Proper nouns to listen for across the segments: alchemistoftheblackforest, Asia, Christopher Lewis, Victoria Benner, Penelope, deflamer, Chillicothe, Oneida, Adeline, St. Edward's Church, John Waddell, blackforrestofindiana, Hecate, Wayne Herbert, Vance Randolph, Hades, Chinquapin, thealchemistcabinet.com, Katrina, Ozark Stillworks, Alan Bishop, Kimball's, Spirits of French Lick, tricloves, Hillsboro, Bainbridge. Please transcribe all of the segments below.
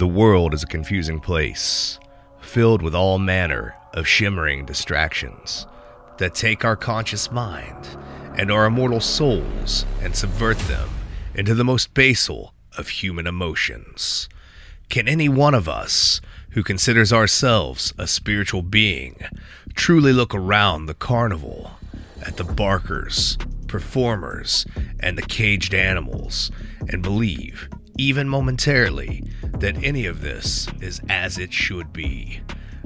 The world is a confusing place, filled with all manner of shimmering distractions that take our conscious mind and our immortal souls and subvert them into the most basal of human emotions. Can any one of us who considers ourselves a spiritual being truly look around the carnival at the barkers, performers, and the caged animals and believe, even momentarily, that any of this is as it should be?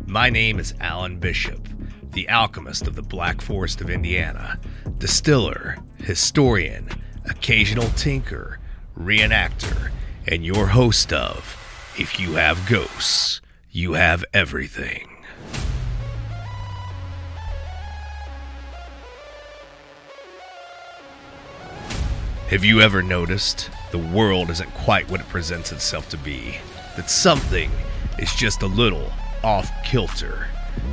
My name is Alan Bishop, the alchemist of the Black Forest of Indiana, distiller, historian, occasional tinker, reenactor, and your host of If You Have Ghosts, You Have Everything. Have you ever noticed the world isn't quite what it presents itself to be? That something is just a little off-kilter,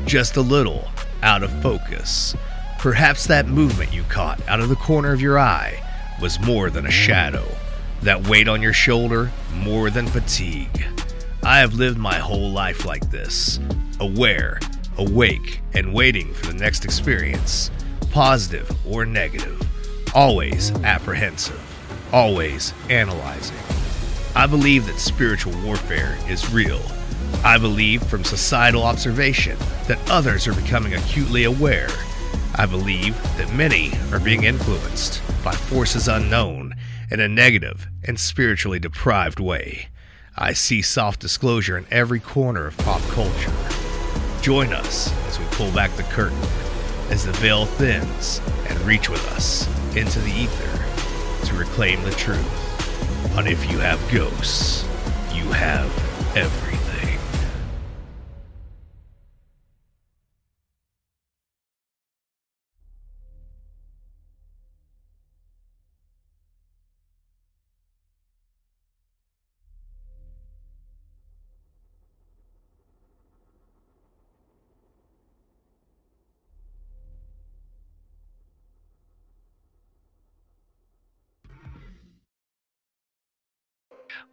just a little out of focus. Perhaps that movement you caught out of the corner of your eye was more than a shadow, that weight on your shoulder more than fatigue. I have lived my whole life like this, aware, awake, and waiting for the next experience, positive or negative. Always apprehensive, always analyzing. I believe that spiritual warfare is real. I believe from societal observation that others are becoming acutely aware. I believe that many are being influenced by forces unknown in a negative and spiritually deprived way. I see soft disclosure in every corner of pop culture. Join us as we pull back the curtain, as the veil thins, and reach with us into the ether to reclaim the truth on If You Have Ghosts, You Have Everything.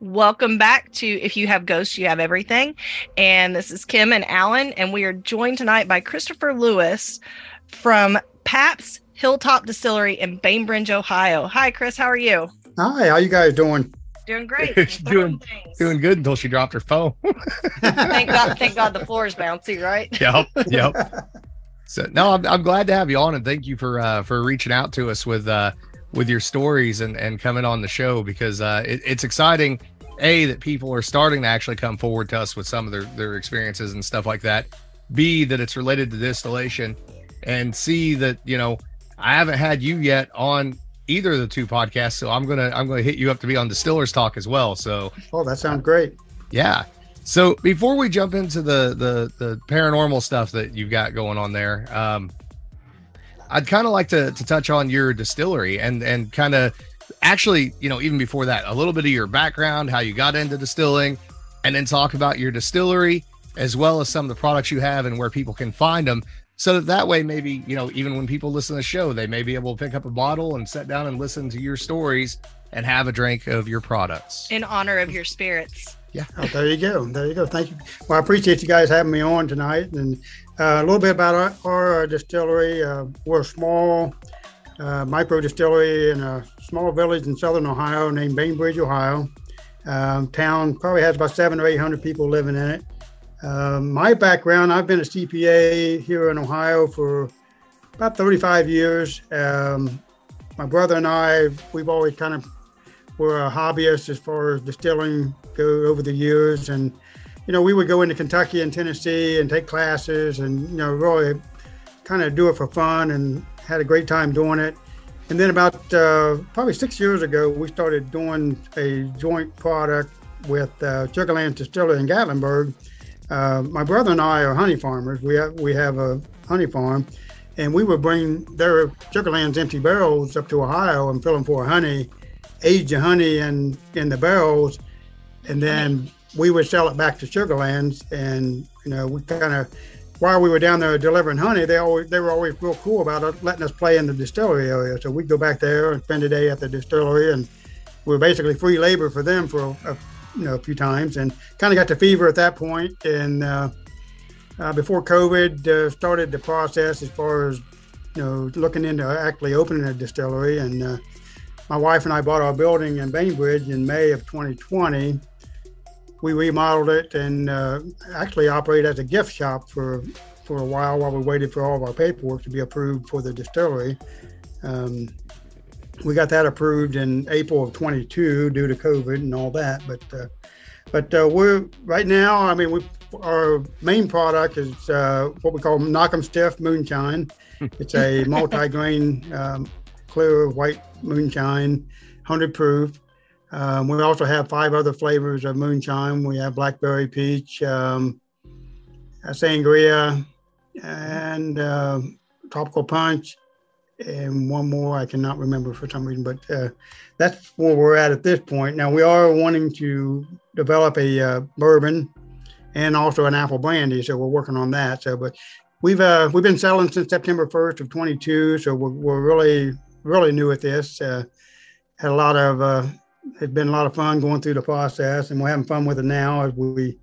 Welcome back to If You Have Ghosts, You Have Everything. And this is Kim and Alan, and we are joined tonight by Christopher Lewis from Paps Hilltop Distillery in Bainbridge, Ohio. Hi, Chris. How are you? Hi. How you guys doing? Doing great. doing good until she dropped her phone. Thank God the floor is bouncy, right? Yep. So, no, I'm glad to have you on, and thank you for reaching out to us with your stories and coming on the show, because it's exciting, A, that people are starting to actually come forward to us with some of their experiences and stuff like that, B, that it's related to distillation, and C, that, you know, I haven't had you yet on either of the two podcasts, so I'm gonna hit you up to be on Distillers Talk as well. So that sounds great. Yeah. So before we jump into the paranormal stuff that you've got going on there, I'd kind of like to touch on your distillery and kind of actually, you know, even before that, a little bit of your background, how you got into distilling, and then talk about your distillery as well as some of the products you have and where people can find them. So that way, maybe, you know, even when people listen to the show, they may be able to pick up a bottle and sit down and listen to your stories and have a drink of your products. In honor of your spirits. Yeah. Oh, there you go. There you go. Thank you. Well, I appreciate you guys having me on tonight. And a little bit about our distillery. We're a small micro distillery in a small village in southern Ohio named Bainbridge, Ohio. Town probably has about 700 or 800 people living in it. My background, I've been a CPA here in Ohio for about 35 years. My brother and I, we've always kind of were a hobbyist as far as distilling over the years, and you know, we would go into Kentucky and Tennessee and take classes, and you know, really kind of do it for fun, and had a great time doing it. And then about probably 6 years ago, we started doing a joint product with Sugarlands Distillery in Gatlinburg. My brother and I are honey farmers. We have a honey farm, and we would bring their Sugarlands empty barrels up to Ohio and fill them for honey, age the honey in the barrels, and then we would sell it back to Sugarlands. And you know, we kind of, while we were down there delivering honey, they were always real cool about it, letting us play in the distillery area. So we'd go back there and spend a day at the distillery, and we were basically free labor for them for a a few times, and kind of got the fever at that point. And before COVID, started the process as far as looking into actually opening a distillery. And my wife and I bought our building in Bainbridge in May of 2020. We remodeled it and actually operated as a gift shop for a while we waited for all of our paperwork to be approved for the distillery. We got that approved in April of 22 due to COVID and all that. But we're right now, I mean, our main product is what we call Knock'em Stiff Moonshine. It's a multi-grain clear white moonshine, 100 proof. We also have 5 other flavors of moonshine. We have blackberry peach, sangria, and tropical punch, and one more I cannot remember for some reason, but that's where we're at this point. Now, we are wanting to develop a bourbon and also an apple brandy, so we're working on that. So, but we've been selling since September 1st of 22, so we're really new at this. It's been a lot of fun going through the process, and we're having fun with it now as we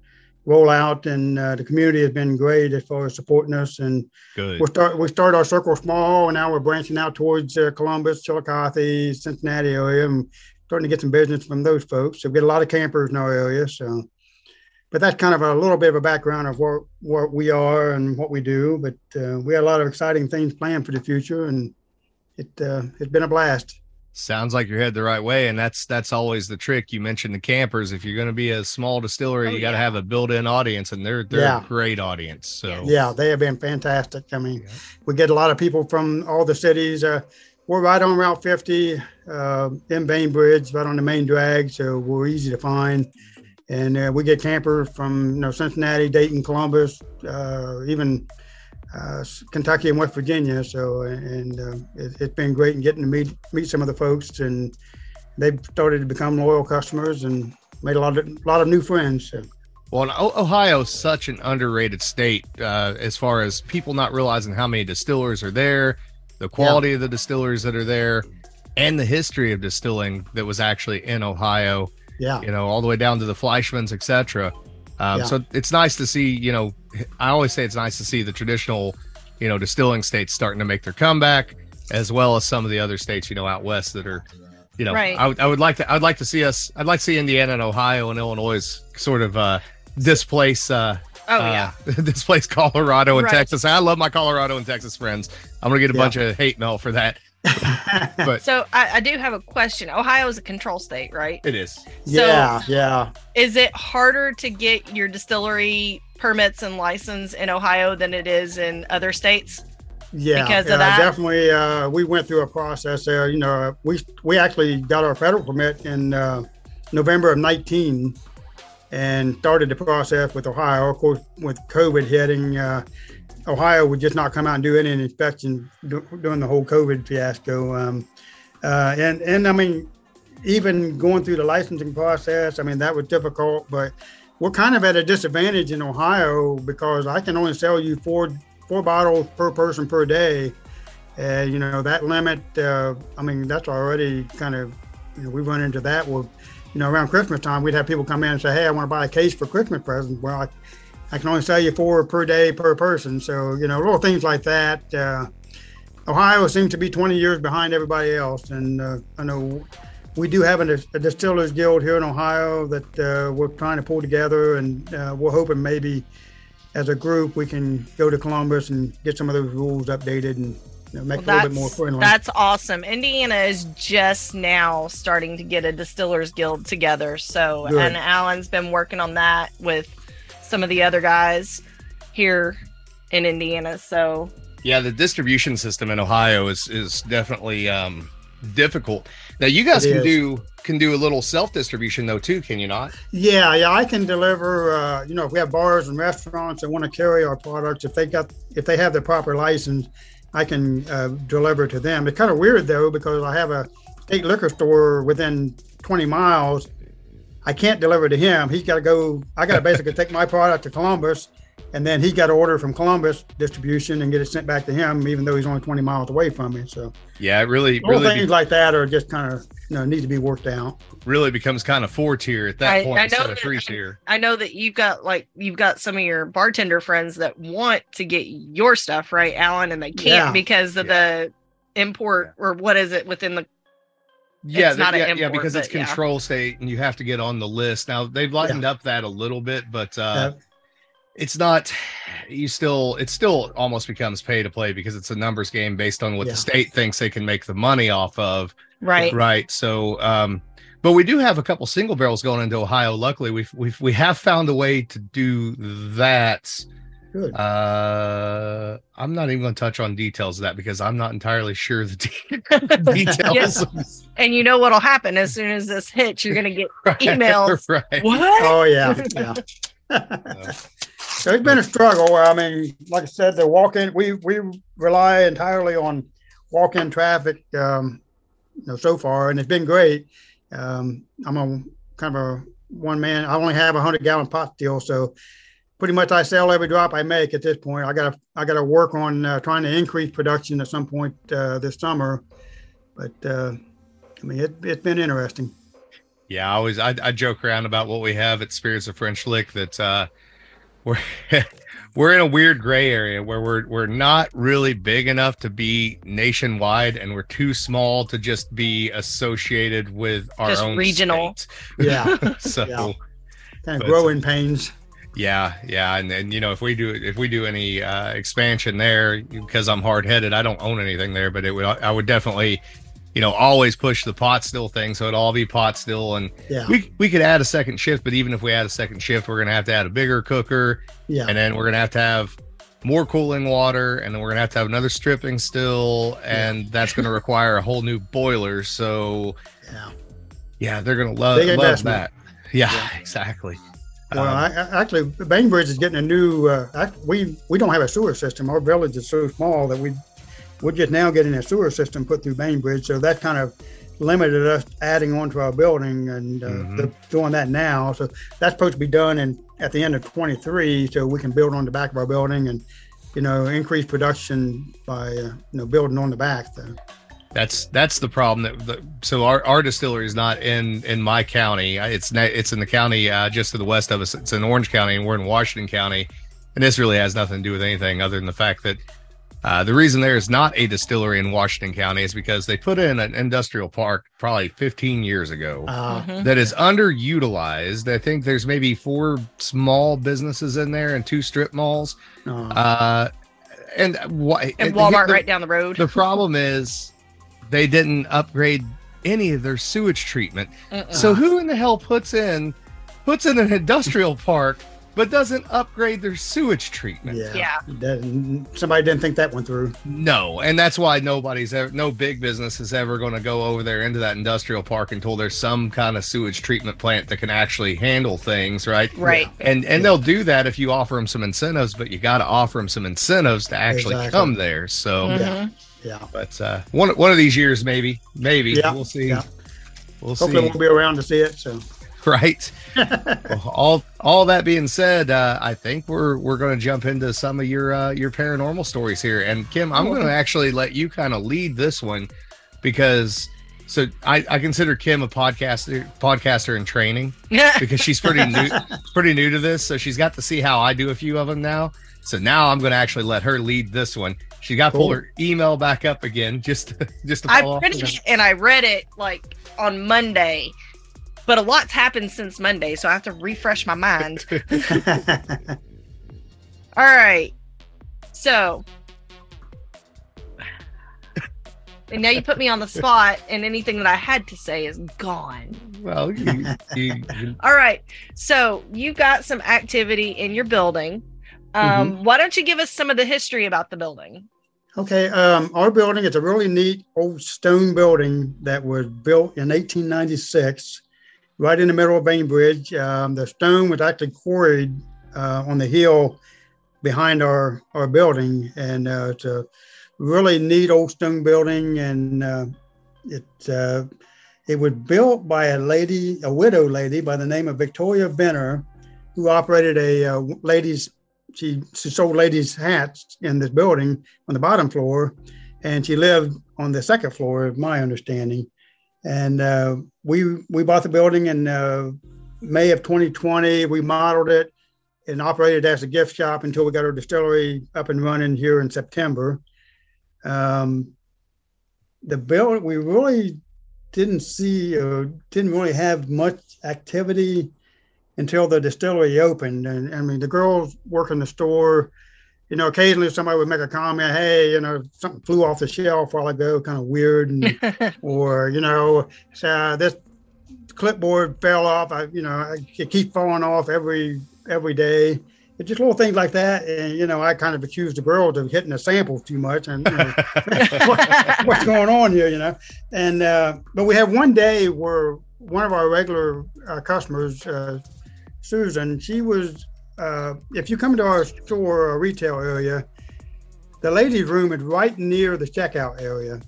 roll out, and the community has been great as far as supporting us. And good. We start our circle small, and now we're branching out towards Columbus, Chillicothe, Cincinnati area, and starting to get some business from those folks. So we get a lot of campers in our area. So, but that's kind of a little bit of a background of what we are and what we do. But we have a lot of exciting things planned for the future, and it's been a blast. Sounds like you're headed the right way, and that's always the trick. You mentioned the campers. If you're going to be a small distillery, you got to have a built-in audience, and they're a great audience. So they have been fantastic. I mean, we get a lot of people from all the cities. We're right on Route 50 in Bainbridge, right on the main drag, so we're easy to find. And we get campers from Cincinnati, Dayton, Columbus, even Kentucky and West Virginia. So, and it's been great in getting to meet some of the folks, and they've started to become loyal customers and made a lot of new friends. So. Well, Ohio is such an underrated state as far as people not realizing how many distillers are there, the quality of the distillers that are there, and the history of distilling that was actually in Ohio. Yeah, all the way down to the Fleischmann's, etc. So it's nice to see, I always say it's nice to see the traditional, distilling states starting to make their comeback, as well as some of the other states, out west that are, right. I would like to see I'd like to see Indiana and Ohio and Illinois sort of displace Colorado and Texas. And I love my Colorado and Texas friends. I'm going to get a bunch of hate mail for that. But so I do have a question. Ohio is a control state, right? It is. So is it harder to get your distillery permits and license in Ohio than it is in other states? Because of that? Definitely. We went through a process there. We actually got our federal permit in November of 19 and started the process with Ohio. Of course, with COVID hitting, Ohio would just not come out and do any inspection during the whole COVID fiasco. And I mean, even going through the licensing process, I mean, that was difficult, but we're kind of at a disadvantage in Ohio because I can only sell you four bottles per person per day. And, that limit, I mean, that's already kind of, we run into that. Well, around Christmas time, we'd have people come in and say, hey, I want to buy a case for Christmas presents. Well, I can only sell you 4 per day per person. So, little things like that. Ohio seems to be 20 years behind everybody else. And I know we do have a Distillers Guild here in Ohio that we're trying to pull together. And we're hoping maybe as a group we can go to Columbus and get some of those rules updated and make it a little bit more friendly. That's awesome. Indiana is just now starting to get a Distillers Guild together. So, good. And Alan's been working on that with some of the other guys here in Indiana. So the distribution system in Ohio is definitely difficult. Now you guys can do a little self-distribution though too, can you not? I can deliver if we have bars and restaurants that want to carry our products, if they have the proper license, I can deliver to them. It's kind of weird though because I have a state liquor store within 20 miles. I can't deliver to him. He's got to go. I got to basically take my product to Columbus And then he got an order from Columbus distribution and get it sent back to him, even though he's only 20 miles away from me. So yeah, it really things like that are just kind of, you know, need to be worked out. Really becomes kind of 4-tier at that point instead of 3-tier. I know that you've got some of your bartender friends that want to get your stuff, right, Alan? And they can't because of the import or what is it within the. Yeah, it's not an import, because it's control state and you have to get on the list. Now they've lightened up that a little bit, but it's not. It still almost becomes pay to play because it's a numbers game based on what the state thinks they can make the money off of. Right. So, but we do have a couple single barrels going into Ohio. Luckily, we have found a way to do that. Good. I'm not even going to touch on details of that because I'm not entirely sure the details. And you know what'll happen as soon as this hits, you're going to get emails. Right. What? Oh yeah. So it's been a struggle. I mean, like I said, the walk-in. We rely entirely on walk-in traffic. So far, and it's been great. I'm a kind of a one man. I only have a 100-gallon pot still, so. Pretty much I sell every drop I make at this point. I gotta work on trying to increase production at some point this summer. But I mean, it's been interesting. Yeah, I joke around about what we have at Spirits of French Lick that we're in a weird gray area where we're not really big enough to be nationwide, and we're too small to just be associated with our just own regional. State. Yeah, kind of growing pains. Yeah, and you know, if we do any expansion there, because I'm hard-headed, I don't own anything there, but I would definitely, you know, always push the pot still thing, so it'd all be pot still, and we could add a second shift, but even if we add a second shift, we're gonna have to add a bigger cooker, and then we're gonna have to have more cooling water, and then we're gonna have to have another stripping still, and that's gonna require a whole new boiler, so yeah, they're gonna love that. Yeah, exactly. Well, actually, Bainbridge is getting a new. We don't have a sewer system. Our village is so small that we're just now getting a sewer system put through Bainbridge. So that kind of limited us adding on to our building, and they're doing that now. So that's supposed to be done at the end of 23, so we can build on the back of our building and, you know, increase production by building on the back. So. That's the problem. So our distillery is not in my county. It's in the county just to the west of us. It's in Orange County, and we're in Washington County. And this really has nothing to do with anything other than the fact that the reason there is not a distillery in Washington County is because they put in an industrial park probably 15 years ago that is underutilized. I think there's maybe 4 small businesses in there and 2 strip malls. And Walmart right down the road. The problem is... they didn't upgrade any of their sewage treatment. So who in the hell puts in an industrial park but doesn't upgrade their sewage treatment? Somebody didn't think that one through. No, and that's why no big business is ever going to go over there into that industrial park until there's some kind of sewage treatment plant that can actually handle things, right? And they'll do that if you offer them some incentives, but you got to offer them some incentives to actually come there. So but one of these years, maybe we'll see. Yeah. Hopefully we'll be around to see it. So, right. Well, all that being said, I think we're going to jump into some of your paranormal stories here. And Kim, I'm going to actually let you kind of lead this one because I consider Kim a podcaster in training because she's pretty new to this. So she's got to see how I do a few of them now. So now I'm going to actually let her lead this one. She got to pull her email back up again just to follow up. I read it, and I read it like on Monday, but a lot's happened since Monday, so I have to refresh my mind. All right. So, and now you put me on the spot, and anything that I had to say is gone. Well, All right. So you got some activity in your building. Why don't you give us some of the history about the building? Okay. Our building is a really neat old stone building that was built in 1896, right in the middle of Bainbridge. The stone was actually quarried on the hill behind our building. And it's a really neat old stone building. And it was built by a widow lady by the name of Victoria Benner, who operated a ladies' she sold ladies' hats in this building on the bottom floor, and she lived on the second floor, of my understanding. And we bought the building in May of 2020. We modeled it and operated as a gift shop until we got our distillery up and running here in September. The building, we really didn't see or didn't really have much activity until the distillery opened. And I mean, the girls work in the store, you know, occasionally somebody would make a comment, hey, you know, something flew off the shelf while I go, kind of weird. And, or, you know, this clipboard fell off. It keep falling off every day. It's just little things like that. And, you know, I kind of accused the girls of hitting the sample too much and what's going on here, you know? And, but we have one day where one of our regular customers, Susan, she was, if you come to our store or retail area, the ladies' room is right near the checkout area.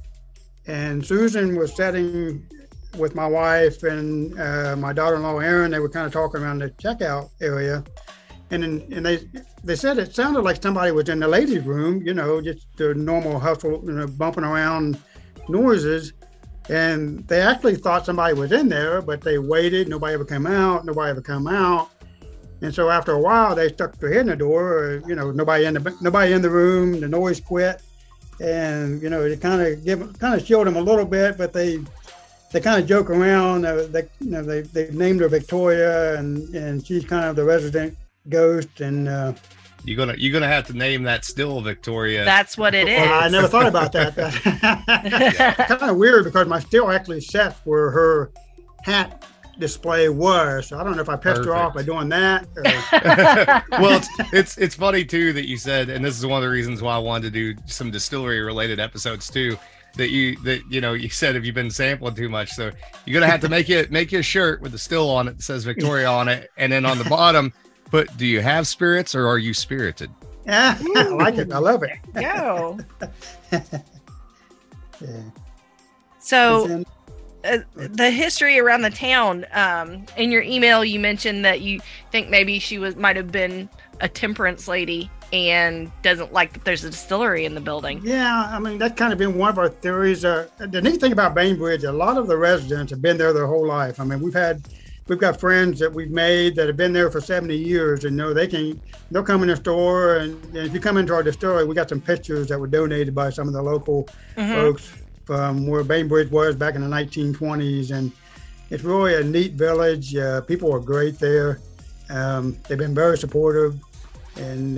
And Susan was sitting with my wife and my daughter-in-law, Erin. They were kind of talking around the checkout area. And they said it sounded like somebody was in the ladies' room, you know, just the normal hustle, you know, bumping around noises. And they actually thought somebody was in there, but they waited. Nobody ever came out. And so after a while, they stuck their head in the door. You know, nobody in the room. The noise quit, and you know, it kind of shielded them a little bit. But they kind of joke around. They named her Victoria, and she's kind of the resident ghost. And you're gonna have to name that still Victoria. That's what it is. I never thought about that. Kind of weird because my still actually sat where her hat display was, so I don't know if I pissed her off by doing that or... Well, it's funny too that you said, and this is one of the reasons why I wanted to do some distillery related episodes too, that you know you said if you've been sampling too much, so you're gonna have to make you a shirt with the still on it that says Victoria on it, and then on the bottom put, do you have spirits or are you spirited? Yeah. I like it. I love it. Go. Yeah. So the history around the town, in your email you mentioned that you think maybe she might have been a temperance lady and doesn't like that there's a distillery in the building. Yeah, I mean, that's kind of been one of our theories. The neat thing about Bainbridge, a lot of the residents have been there their whole life. I mean, we've got friends that we've made that have been there for 70 years, and know they'll come in the store, and if you come into our distillery, we got some pictures that were donated by some of the local folks from where Bainbridge was back in the 1920s, and it's really a neat village. People are great there. They've been very supportive, and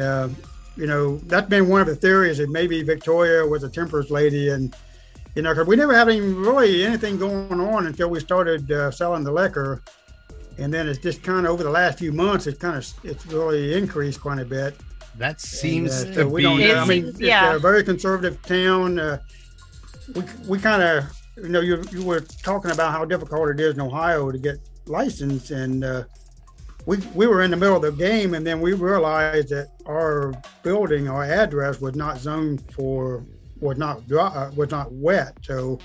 you know, that's been one of the theories, that maybe Victoria was a temperance lady, and you know, because we never had anything going on until we started selling the liquor, and then it's just kind of over the last few months, it's really increased quite a bit. That seems and, so to we be. Don't know. I mean, yeah. It's a very conservative town. We kind of, you know, you were talking about how difficult it is in Ohio to get licensed, and we were in the middle of the game, and then we realized that our building, our address was not zoned for, was not wet, so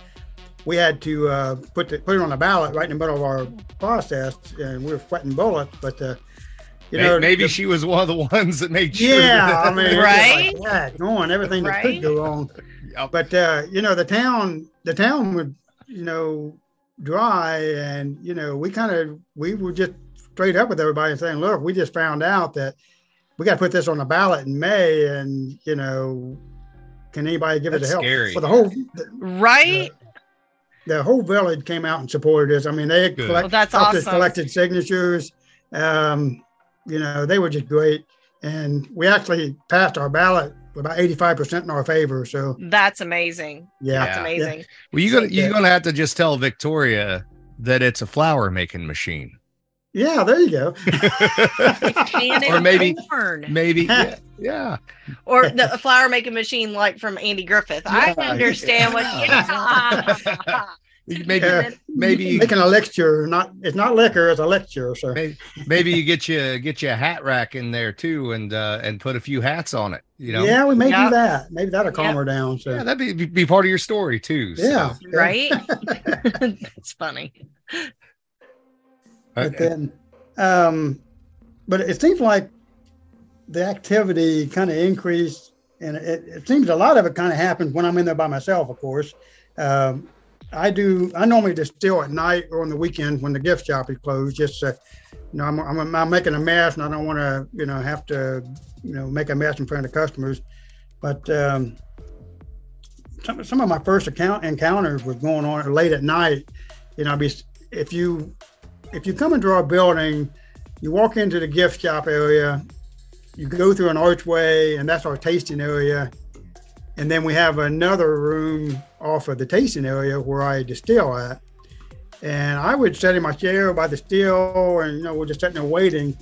we had to put it on the ballot right in the middle of our process, and we were sweating bullets, but maybe she was one of the ones that made sure. Yeah, that, I mean, right? Like going everything right? That could go wrong. Yep. But you know, the town would, you know, dry, and you know, we were just straight up with everybody and saying, look, we just found out that we got to put this on the ballot in May, and you know, can anybody give That's it a help? Scary. Well, the whole village came out and supported us. I mean, they collected signatures. You know, they were just great, and we actually passed our ballot about 85% in our favor. So that's amazing. Yeah. That's amazing. Yeah. Well, you're gonna have to just tell Victoria that it's a flour making machine. Yeah, there you go. Or maybe yeah. Or the flour making machine like from Andy Griffith. Yeah. I understand what maybe making a lecture, it's not liquor, it's a lecture. So maybe you get you a hat rack in there too, and put a few hats on it, you know. Yeah, we may do that. Maybe that'll calm her down. So yeah, that'd be part of your story too. So. Yeah, right. That's funny. But then, but it seems like the activity kind of increased, and it seems a lot of it kind of happens when I'm in there by myself, of course. I normally distill at night or on the weekend when the gift shop is closed. Just, I'm making a mess, and I don't want to, have to, make a mess in front of the customers. But some of my first encounters was going on late at night. If you come into our building, you walk into the gift shop area, you go through an archway, and that's our tasting area. And then we have another room off of the tasting area where I distill at. And I would sit in my chair by the still, and we're just sitting there waiting.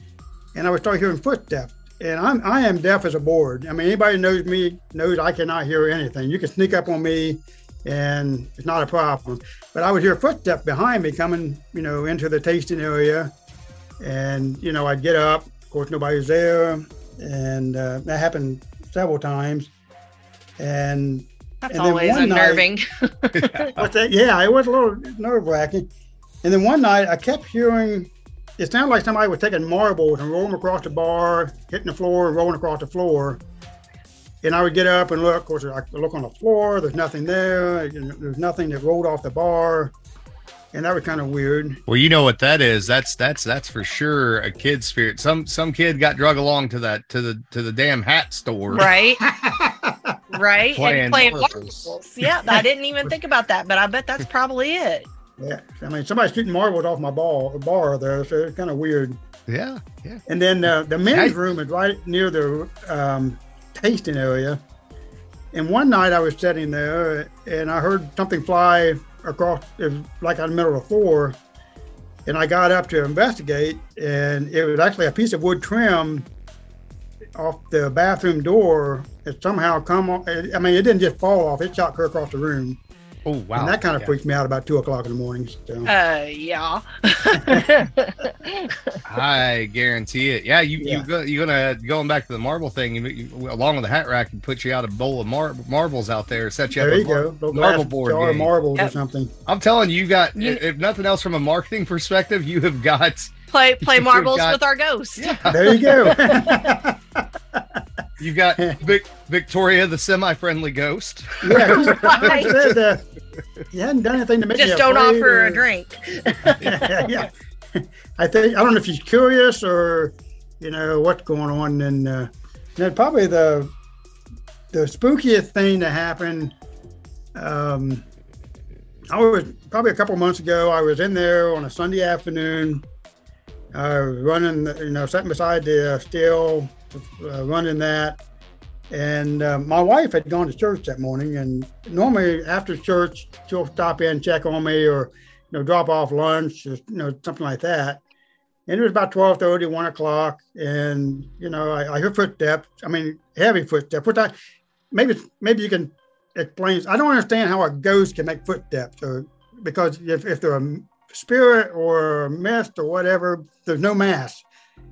And I would start hearing footsteps. And I am deaf as a board. I mean, anybody who knows me knows I cannot hear anything. You can sneak up on me, and it's not a problem. But I would hear footsteps behind me coming, into the tasting area. And, I'd get up. Of course, nobody's there. And that happened several times. And that's always unnerving. Yeah, it was a little nerve-wracking. And then one night I kept hearing, it sounded like somebody was taking marbles and rolling across the bar, hitting the floor and rolling across the floor. And I would get up and look. Of course, I look on the floor. There's nothing there. There's nothing that rolled off the bar. And that was kind of weird. Well, you know what that is. That's for sure a kid's spirit. Some kid got drug along to that to the damn hat store. Right. Right. Playing marbles. Yeah, I didn't even think about that, but I bet that's probably it. Yeah. I mean, somebody's shooting marbles off my bar there, so it's kind of weird. Yeah. Yeah. And then the men's room is right near the tasting area. And one night I was sitting there and I heard something fly across, it was like out in the middle of the floor, and I got up to investigate, and it was actually a piece of wood trim off the bathroom door. It somehow come off. I mean, it didn't just fall off, it shot her across the room. Oh, wow. And that kind of freaked me out about 2 o'clock in the morning. So. Yeah. I guarantee it. Yeah, you're going back to the marble thing, you, along with the hat rack, and put you out a bowl of marbles out there, set you up a marble board game. Marbles or something. I'm telling you, if nothing else from a marketing perspective, you have got... Play marbles with our ghost. Yeah. There you go. You've got Victoria, the semi-friendly ghost. Yeah, right. You hadn't done anything to make. Just don't offer her a drink. Yeah, I don't know if she's curious or what's going on. And probably the spookiest thing to happen. I was probably a couple months ago. I was in there on a Sunday afternoon, running. Sitting beside the still. Running that, and my wife had gone to church that morning, and normally after church she'll stop in and check on me, or drop off lunch, or, something like that. And it was about 12:30, 1 o'clock, and I hear footsteps. I mean, heavy footsteps. Maybe you can explain. I don't understand how a ghost can make footsteps, because if they're a spirit or a mist or whatever, there's no mass.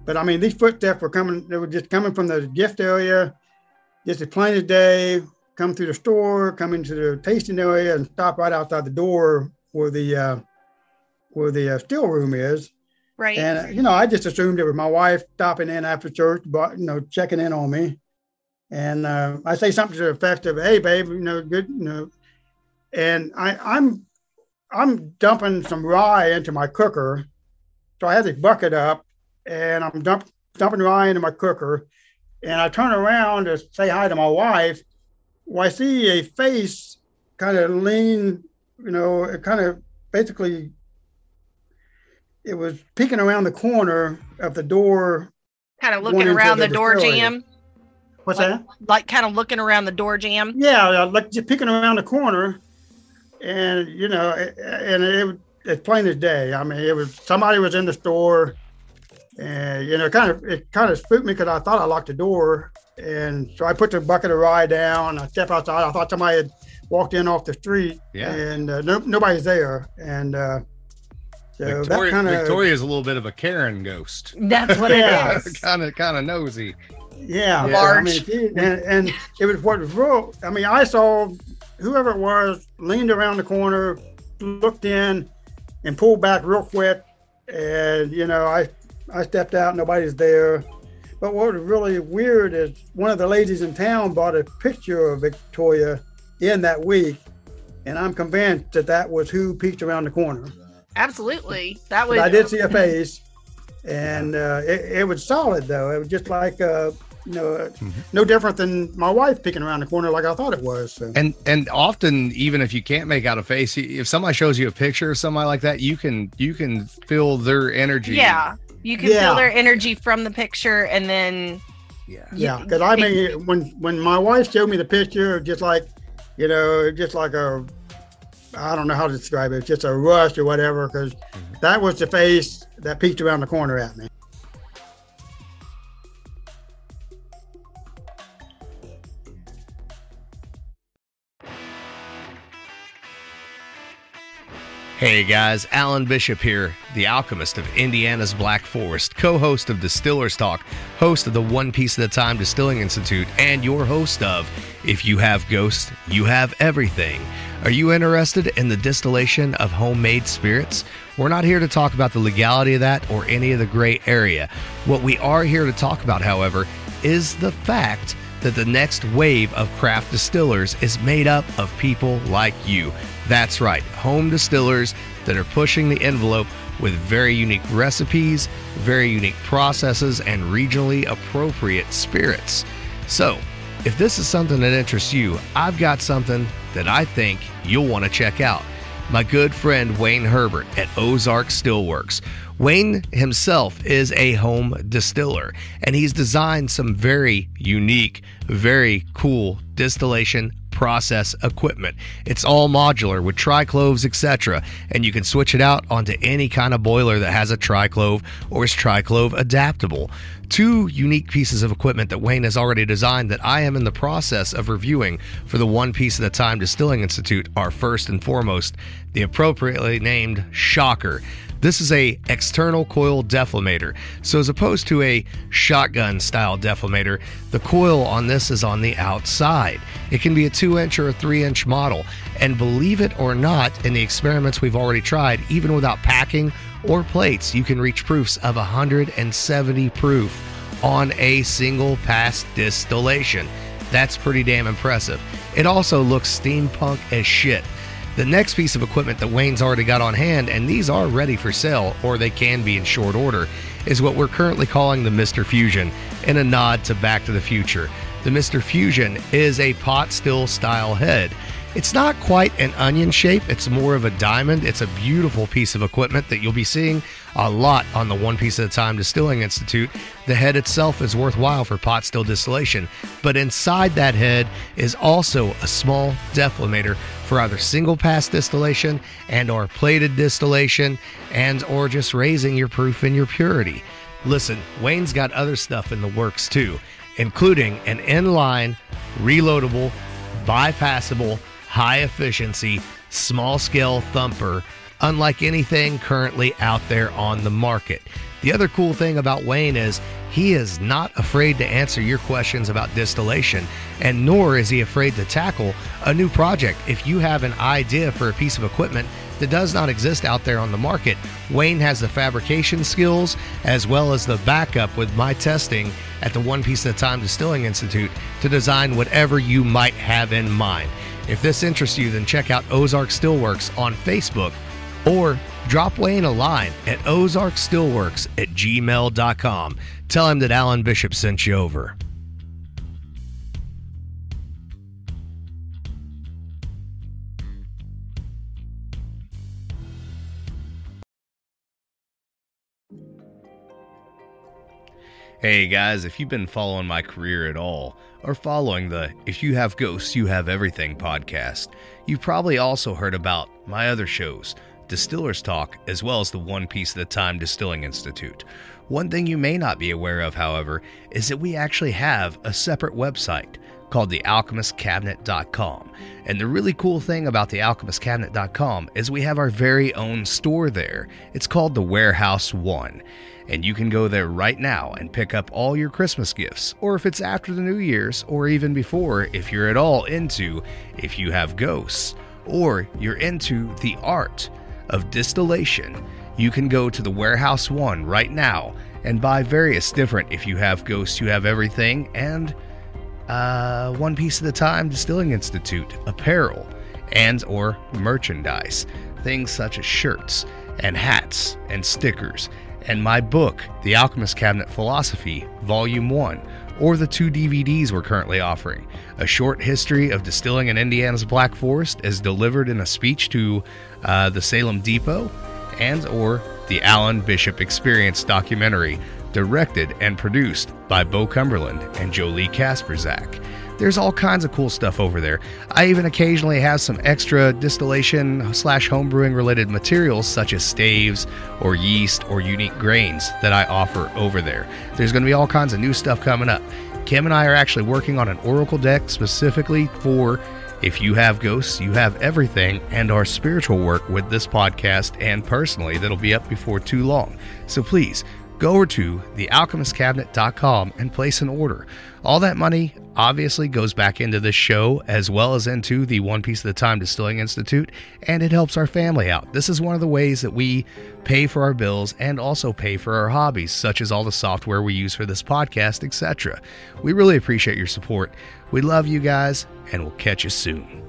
But I mean, these footsteps were coming, they were just coming from the gift area, just as plain as day, come through the store, come into the tasting area, and stop right outside the door where the still room is. Right. And, I just assumed it was my wife stopping in after church, but, checking in on me. And I say something to the effect of, hey, babe, good, And I'm dumping some rye into my cooker. So I had this bucket up. And I'm dumping rye into my cooker, and I turn around to say hi to my wife. Well, I see a face kind of lean, it kind of basically, it was peeking around the corner of the door. Kind of looking around the door jam. What's that? Like kind of looking around the door jam. Yeah, like just peeking around the corner, and, and it's plain as day. I mean, it was, somebody was in the store. And, it kind of spooked me because I thought I locked the door. And so I put the bucket of rye down. I step outside. I thought somebody had walked in off the street. Yeah. And nobody's there. And so that kind of... Victoria's a little bit of a Karen ghost. That's what it is. Kind of nosy. Yeah. Large. I mean, and it was what was real. I mean, I saw whoever it was leaned around the corner, looked in, and pulled back real quick. And, I stepped out, nobody's there. But what was really weird is one of the ladies in town bought a picture of Victoria in that week, and I'm convinced that that was who peeked around the corner. Absolutely. That was. I did see a face, and it was solid, though. It was just like no different than my wife peeking around the corner like I thought it was. So. And often, even if you can't make out a face, if somebody shows you a picture or somebody like that, you can feel their energy. Yeah, you can feel their energy from the picture, and then because I mean, when my wife showed me the picture, just like a, I don't know how to describe it, just a rush or whatever, because that was the face that peeked around the corner at me. Hey guys, Alan Bishop here, the alchemist of Indiana's Black Forest, co-host of Distillers Talk, host of the One Piece at a Time Distilling Institute, and your host of If You Have Ghosts, You Have Everything. Are you interested in the distillation of homemade spirits? We're not here to talk about the legality of that or any of the gray area. What we are here to talk about, however, is the fact that the next wave of craft distillers is made up of people like you. That's right, home distillers that are pushing the envelope with very unique recipes, very unique processes, and regionally appropriate spirits. So, if this is something that interests you, I've got something that I think you'll want to check out. My good friend Wayne Herbert at Ozark Stillworks. Wayne himself is a home distiller, and he's designed some very unique, very cool distillation process equipment. It's all modular with tricloves, etc., and you can switch it out onto any kind of boiler that has a triclove or is triclove adaptable. Two unique pieces of equipment that Wayne has already designed that I am in the process of reviewing for the One Piece at a Time Distilling Institute are first and foremost the appropriately named Shocker. This is a external coil deflamer. So as opposed to a shotgun style deflamer, the coil on this is on the outside. It can be a 2-inch or a 3-inch model. And believe it or not, in the experiments we've already tried, even without packing or plates, you can reach proofs of 170 proof on a single pass distillation. That's pretty damn impressive. It also looks steampunk as shit. The next piece of equipment that Wayne's already got on hand, and these are ready for sale, or they can be in short order, is what we're currently calling the Mr. Fusion, in a nod to Back to the Future. The Mr. Fusion is a pot still style head. It's not quite an onion shape, it's more of a diamond. It's a beautiful piece of equipment that you'll be seeing a lot on the One Piece at a Time Distilling Institute. The head itself is worthwhile for pot still distillation, but inside that head is also a small deflamer for either single pass distillation and or plated distillation and or just raising your proof and your purity. Listen, Wayne's got other stuff in the works too, including an inline, reloadable, bypassable, high-efficiency, small-scale thumper, unlike anything currently out there on the market. The other cool thing about Wayne is he is not afraid to answer your questions about distillation, and nor is he afraid to tackle a new project. If you have an idea for a piece of equipment that does not exist out there on the market, Wayne has the fabrication skills as well as the backup with my testing at the One Piece at a Time Distilling Institute to design whatever you might have in mind. If this interests you, then check out Ozark Stillworks on Facebook or drop Wayne a line at ozarkstillworks@gmail.com. Tell him that Alan Bishop sent you over. Hey guys, if you've been following my career at all, or following the If You Have Ghosts, You Have Everything podcast, you've probably also heard about my other shows, Distillers Talk, as well as the One Piece at a Time Distilling Institute. One thing you may not be aware of, however, is that we actually have a separate website called thealchemistcabinet.com. And the really cool thing about thealchemistcabinet.com is we have our very own store there. It's called The Warehouse One. And you can go there right now and pick up all your Christmas gifts, or if it's after the New Year's, or even before if you're at all into If You Have Ghosts, or you're into the art of distillation, you can go to the Warehouse One right now and buy various different, if you have Ghosts, you have everything, and One Piece at a Time Distilling Institute apparel and or merchandise, things such as shirts and hats and stickers, and my book, The Alchemist Cabinet Philosophy, Volume 1, or the 2 DVDs we're currently offering. A Short History of Distilling in Indiana's Black Forest is delivered in a speech to the Salem Depot, and or the Alan Bishop Experience documentary, directed and produced by Bo Cumberland and Jolie Kasperzak. There's all kinds of cool stuff over there. I even occasionally have some extra distillation/homebrewing related materials such as staves or yeast or unique grains that I offer over there. There's going to be all kinds of new stuff coming up. Kim and I are actually working on an oracle deck specifically for if you have Ghosts, you have everything, and our spiritual work with this podcast and personally that'll be up before too long. So please, go over to thealchemistcabinet.com and place an order. All that money obviously goes back into this show as well as into the One Piece at a Time Distilling Institute, and it helps our family out. This is one of the ways that we pay for our bills and also pay for our hobbies, such as all the software we use for this podcast, etc. We really appreciate your support. We love you guys, and we'll catch you soon.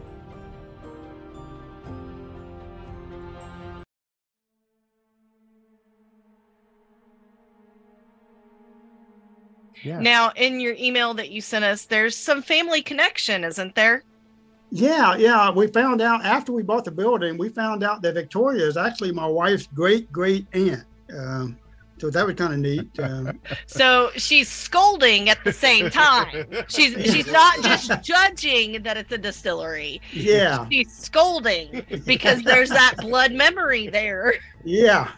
Yeah. Now, in your email that you sent us, there's some family connection, isn't there? Yeah. We found out after we bought the building, we found out that Victoria is actually my wife's great-great aunt. So that was kind of neat. So she's scolding at the same time. She's not just judging that it's a distillery. Yeah. She's scolding because there's that blood memory there. Yeah.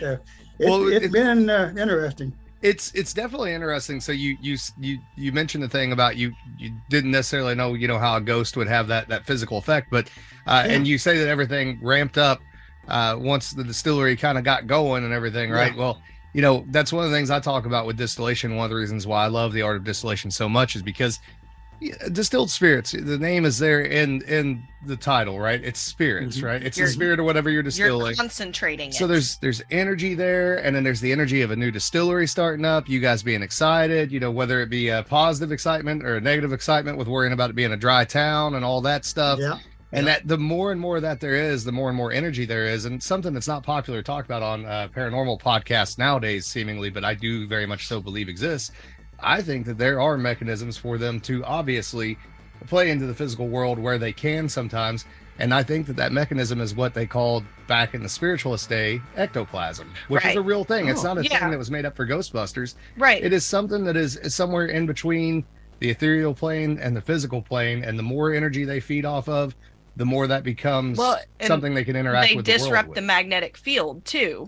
So it's been interesting. It's definitely interesting. So you mentioned the thing about you didn't necessarily know how a ghost would have that physical effect, but and you say that everything ramped up once the distillery kind of got going and everything, right? Yeah. Well, that's one of the things I talk about with distillation. One of the reasons why I love the art of distillation so much is because distilled spirits, the name is there in the title, right? It's spirits, mm-hmm. right? It's the spirit of whatever you're distilling. You're concentrating. So there's energy there, and then there's the energy of a new distillery starting up, you guys being excited, whether it be a positive excitement or a negative excitement with worrying about it being a dry town and all that stuff. Yeah. And that the more and more that there is, the more and more energy there is, and something that's not popular to talk about on paranormal podcasts nowadays, seemingly, but I do very much so believe exists. I think that there are mechanisms for them to obviously play into the physical world where they can sometimes. And I think that mechanism is what they called back in the spiritualist day, ectoplasm, which is a real thing. It's not a thing that was made up for Ghostbusters. Right. It is something that is somewhere in between the ethereal plane and the physical plane. And the more energy they feed off of, the more that becomes something they can interact with. They disrupt the magnetic field too.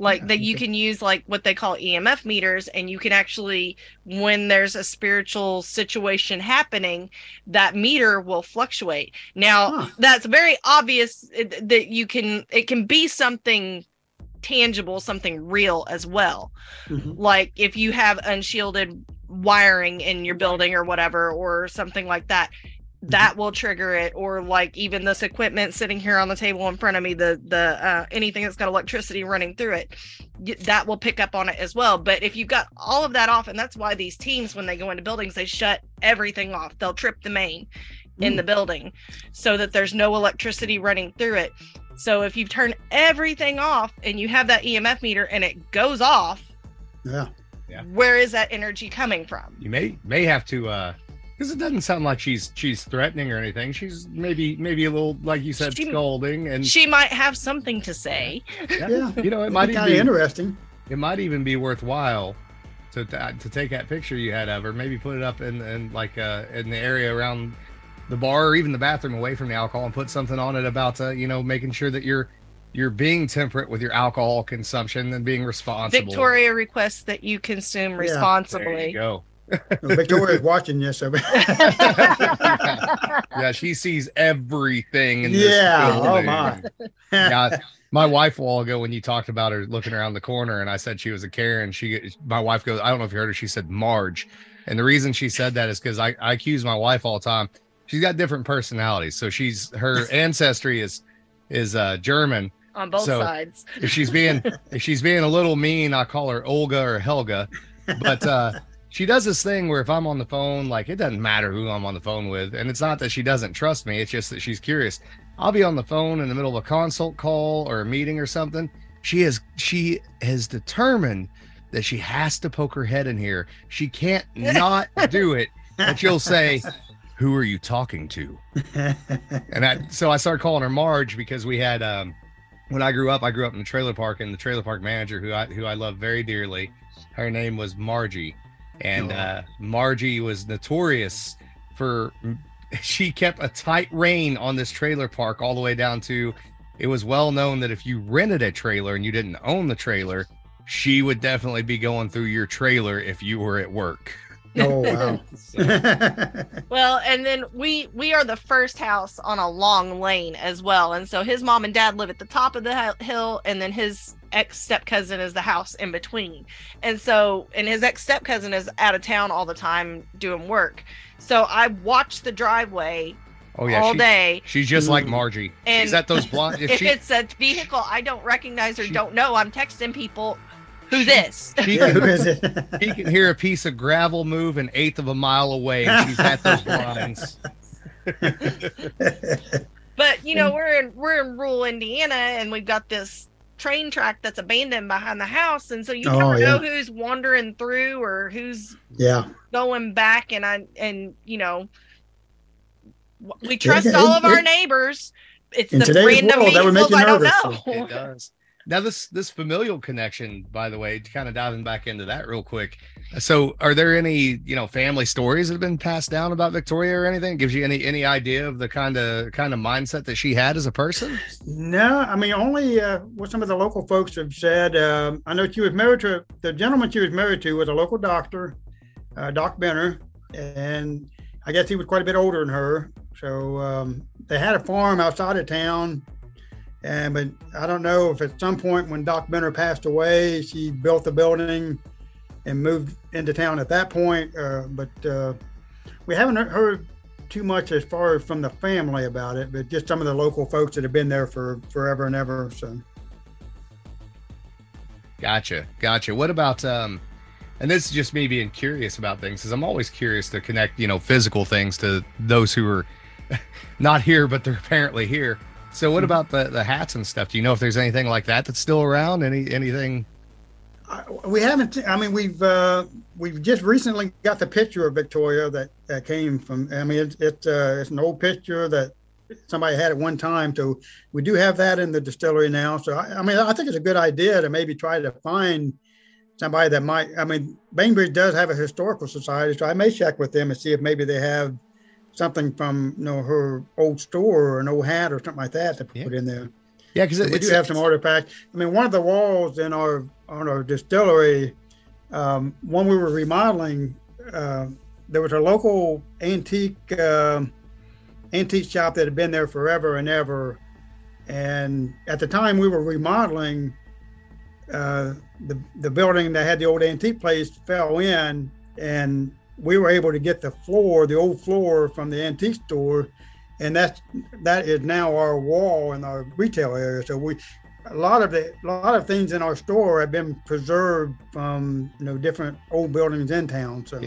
That you can use what they call EMF meters, and you can actually, when there's a spiritual situation happening, that meter will fluctuate. Now that's very obvious that it can be something tangible, something real as well. Mm-hmm. Like if you have unshielded wiring in your building or whatever, or something like that, that will trigger it. Or like even this equipment sitting here on the table in front of me, the anything that's got electricity running through it, that will pick up on it as well. But if you've got all of that off, and that's why these teams, when they go into buildings, they shut everything off. They'll trip the main in the building so that there's no electricity running through it. So if you turn everything off and you have that EMF meter and it goes off, where is that energy coming from? You may have to because it doesn't sound like she's threatening or anything. She's maybe a little, like you said, scolding, and she might have something to say. Yeah. It might be kind of interesting. It might even be worthwhile to take that picture you had of her, maybe put it up in the area around the bar or even the bathroom away from the alcohol, and put something on it about making sure that you're being temperate with your alcohol consumption and being responsible. Victoria requests that you consume responsibly. There you go. Victoria's watching this. So. Yeah, she sees everything in this. Yeah, building. Oh my. Yeah, my wife a while ago, when you talked about her looking around the corner, and I said she was a Karen. My wife goes, I don't know if you heard her. She said Marge, and the reason she said that is because I accuse my wife all the time. She's got different personalities, so her ancestry is German. on both sides. if she's being a little mean, I call her Olga or Helga, but she does this thing where if I'm on the phone, like, it doesn't matter who I'm on the phone with. And it's not that she doesn't trust me. It's just that she's curious. I'll be on the phone in the middle of a consult call or a meeting or something. She has determined that she has to poke her head in here. She can't not do it. And she'll say, who are you talking to? And so I started calling her Marge, because we had, when I grew up in the trailer park, and the trailer park manager who I love very dearly, her name was Margie. And Margie was notorious for, she kept a tight rein on this trailer park all the way down to, it was well known that if you rented a trailer and you didn't own the trailer, she would definitely be going through your trailer if you were at work. Oh, wow. Well, and then we are the first house on a long lane as well. And so his mom and dad live at the top of the hill, and then his ex-step-cousin is the house in between. And so, and his ex-step-cousin is out of town all the time doing work. So I watch the driveway all day. She's just like Margie. And she's at those blonde. If it's a vehicle I don't recognize or don't know, I'm texting people, who's this? Who is it? She can hear a piece of gravel move an eighth of a mile away, and she's at those blinds. But, you know, we're in rural Indiana, and we've got this train track that's abandoned behind the house, and so you never know who's wandering through or who's going back. And you know, we trust all of our neighbors. It's the random people I don't know. It does. Now this familial connection, by the way, kind of diving back into that real quick. So, are there any family stories that have been passed down about Victoria or anything? Gives you any idea of the kind of mindset that she had as a person? No, I mean, only what some of the local folks have said. I know she was married to the gentleman she was married to was a local doctor, Doc Benner, and I guess he was quite a bit older than her. So they had a farm outside of town. But I don't know if at some point when Doc Benner passed away, she built the building and moved into town at that point. But we haven't heard too much as far as from the family about it, but just some of the local folks that have been there for forever and ever. So. Gotcha. What about, and this is just me being curious about things, because I'm always curious to connect, physical things to those who are not here, but they're apparently here. So what about the hats and stuff? Do you know if there's anything like that that's still around? Anything? We haven't. I mean, we've just recently got the picture of Victoria that came from. I mean, it's an old picture that somebody had at one time. So we do have that in the distillery now. So I think it's a good idea to maybe try to find somebody that might. I mean, Bainbridge does have a historical society, so I may check with them and see if maybe they have something from her old store or an old hat or something like that to put in there. Yeah, because we do have some artifacts. I mean, one of the walls in our distillery, when we were remodeling, there was a local antique shop that had been there forever and ever. And at the time we were remodeling, the building that had the old antique place fell in, and we were able to get the old floor from the antique store, and that is now our wall in our retail area. So a lot of things in our store have been preserved from different old buildings in town. So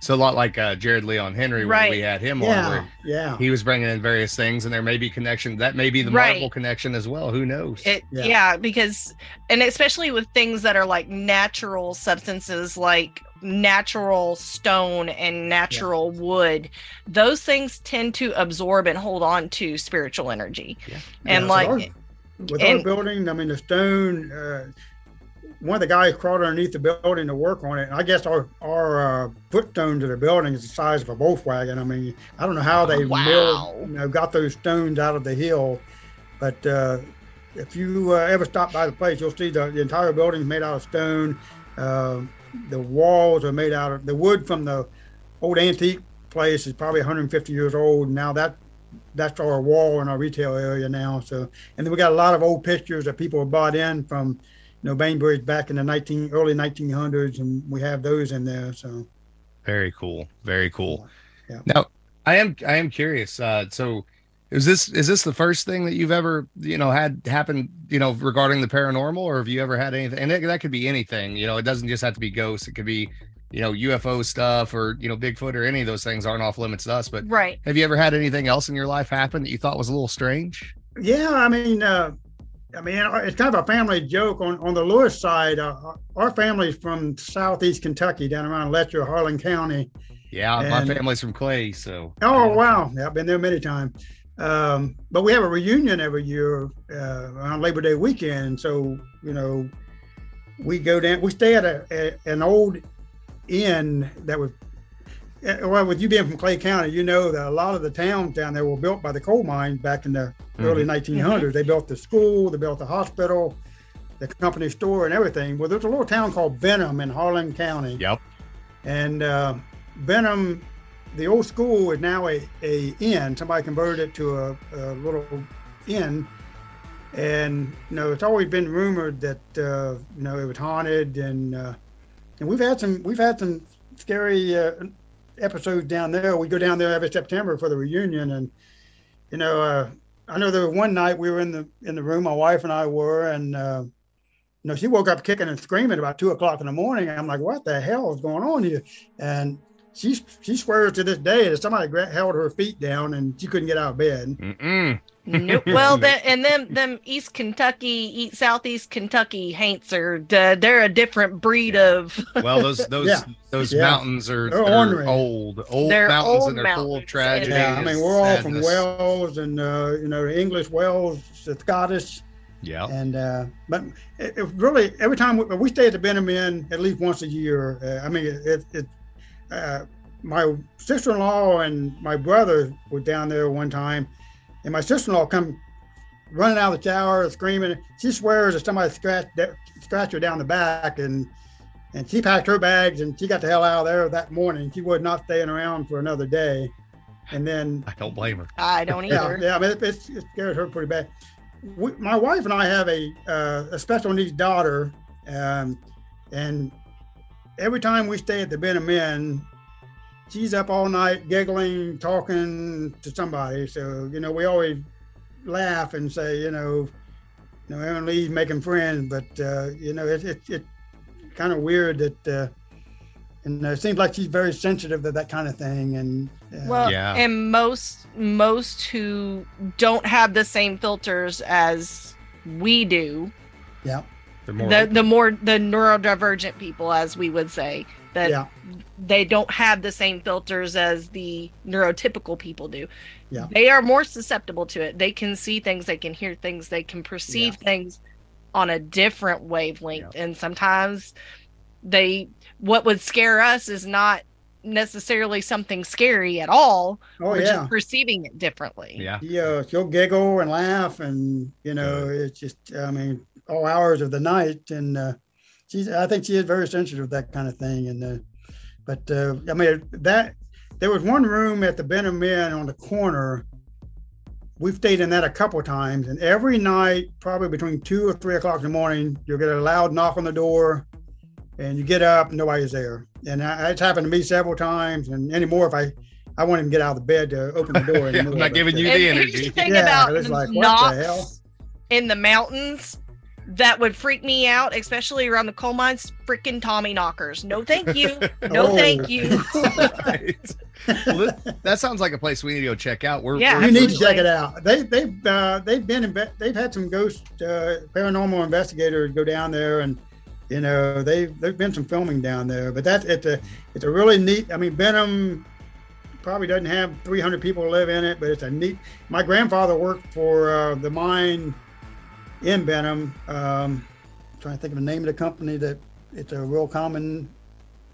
so a lot like Jared Leon Henry, right, when we had him on, where he was bringing in various things, and there may be connection. That may be the Marvel connection as well. Who knows? Because, and especially with things that are like natural substances, like natural stone and natural wood, those things tend to absorb and hold on to spiritual energy. Our building, I mean, the stone, one of the guys crawled underneath the building to work on it. And I guess our footstone to the building is the size of a Volkswagen. I mean, I don't know how they got those stones out of the hill. But if you ever stop by the place, you'll see the entire building is made out of stone. The walls are made out of the wood from the old antique place is probably 150 years old. Now that's our wall in our retail area now. So, and then we got a lot of old pictures that people have bought in from, Bainbridge back in the early 1900s, and we have those in there. So, very cool. Now, I am curious. So, Is this the first thing that you've ever, had happen, regarding the paranormal, or have you ever had anything? And that could be anything, it doesn't just have to be ghosts. It could be, UFO stuff, or, Bigfoot, or any of those things aren't off limits to us. But right. Have you ever had anything else in your life happen that you thought was a little strange? Yeah. I mean, it's kind of a family joke on the Lewis side. Our family's from Southeast Kentucky, down around Letcher, Harlan County. Yeah, and my family's from Clay, so. Oh, wow. Yeah, I've been there many times. But we have a reunion every year around Labor Day weekend. So, we go down, we stay at an old inn that was, well, with you being from Clay County, that a lot of the towns down there were built by the coal mine back in the early 1900s. They built the school, they built the hospital, the company store, and everything. Well, there's a little town called Benham in Harlan County. Yep. And Benham, the old school is now a inn. Somebody converted it to a little inn. And, it's always been rumored that, it was haunted. And we've had some scary episodes down there. We go down there every September for the reunion. And, I know there was one night we were in the room, my wife and I were, and, she woke up kicking and screaming about 2 o'clock in the morning. I'm like, what the hell is going on here? And she swears to this day that somebody held her feet down and she couldn't get out of bed. Mm-mm. Nope. Well, them East Kentucky, Southeast Kentucky Haints they're a different breed of. Well, those those mountains are they're old they're mountains, old and they're full of tragedy. Yeah, I mean, we're all sadness. From Wales and English Wales, the Scottish. Yeah. And but it really every time we stay at the Benham Inn at least once a year. My sister-in-law and my brother were down there one time, and my sister-in-law come running out of the shower screaming. She swears that somebody scratched her down the back, and she packed her bags and she got the hell out of there that morning. She was not staying around for another day. And then I don't blame her. I don't either. Yeah, I mean, it scares her pretty bad. My wife and I have a special needs daughter, and every time we stay at the Benham Inn, she's up all night giggling, talking to somebody. So, we always laugh and say, Aaron Lee's making friends, but, it's kind of weird that, and it seems like she's very sensitive to that kind of thing. And and most who don't have the same filters as we do. Yeah. The more neurodivergent people, as we would say, that they don't have the same filters as the neurotypical people do. Yeah. They are more susceptible to it. They can see things, they can hear things, they can perceive things on a different wavelength. Yeah. And sometimes what would scare us is not necessarily something scary at all. We're just perceiving it differently. Yeah. Yeah. She'll giggle and laugh and, it's just, all hours of the night, and I think she is very sensitive to that kind of thing. And there was one room at the Benham Inn on the corner. We've stayed in that a couple of times, and every night, probably between 2 or 3 o'clock in the morning, you'll get a loud knock on the door, and you get up, and nobody's there. And it's happened to me several times, and anymore if I won't even get out of the bed to open the door. I'm not giving you the energy. It's like, what the hell? In the mountains. That would freak me out, especially around the coal mines. Freaking Tommy knockers. No, thank you. No, thank you. Right. Well, that sounds like a place we need to go check out. We need to check it out. They've had some ghost paranormal investigators go down there, and there's been some filming down there. But it's a really neat. I mean, Benham probably doesn't have 300 people live in it, but it's a neat. My grandfather worked for the mine in Benham. I'm trying to think of the name of the company that it's a real common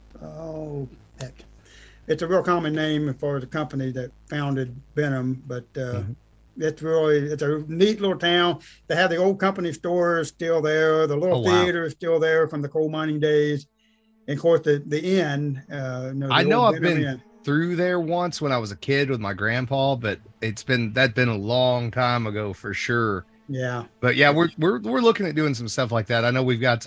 name for the company that founded Benham, but it's a neat little town. They have the old company store still there, the little theater is still there from the coal mining days, and of course the inn. I've been through there once when I was a kid with my grandpa, but that's been a long time ago for sure. Yeah, but we're looking at doing some stuff like that. I know we've got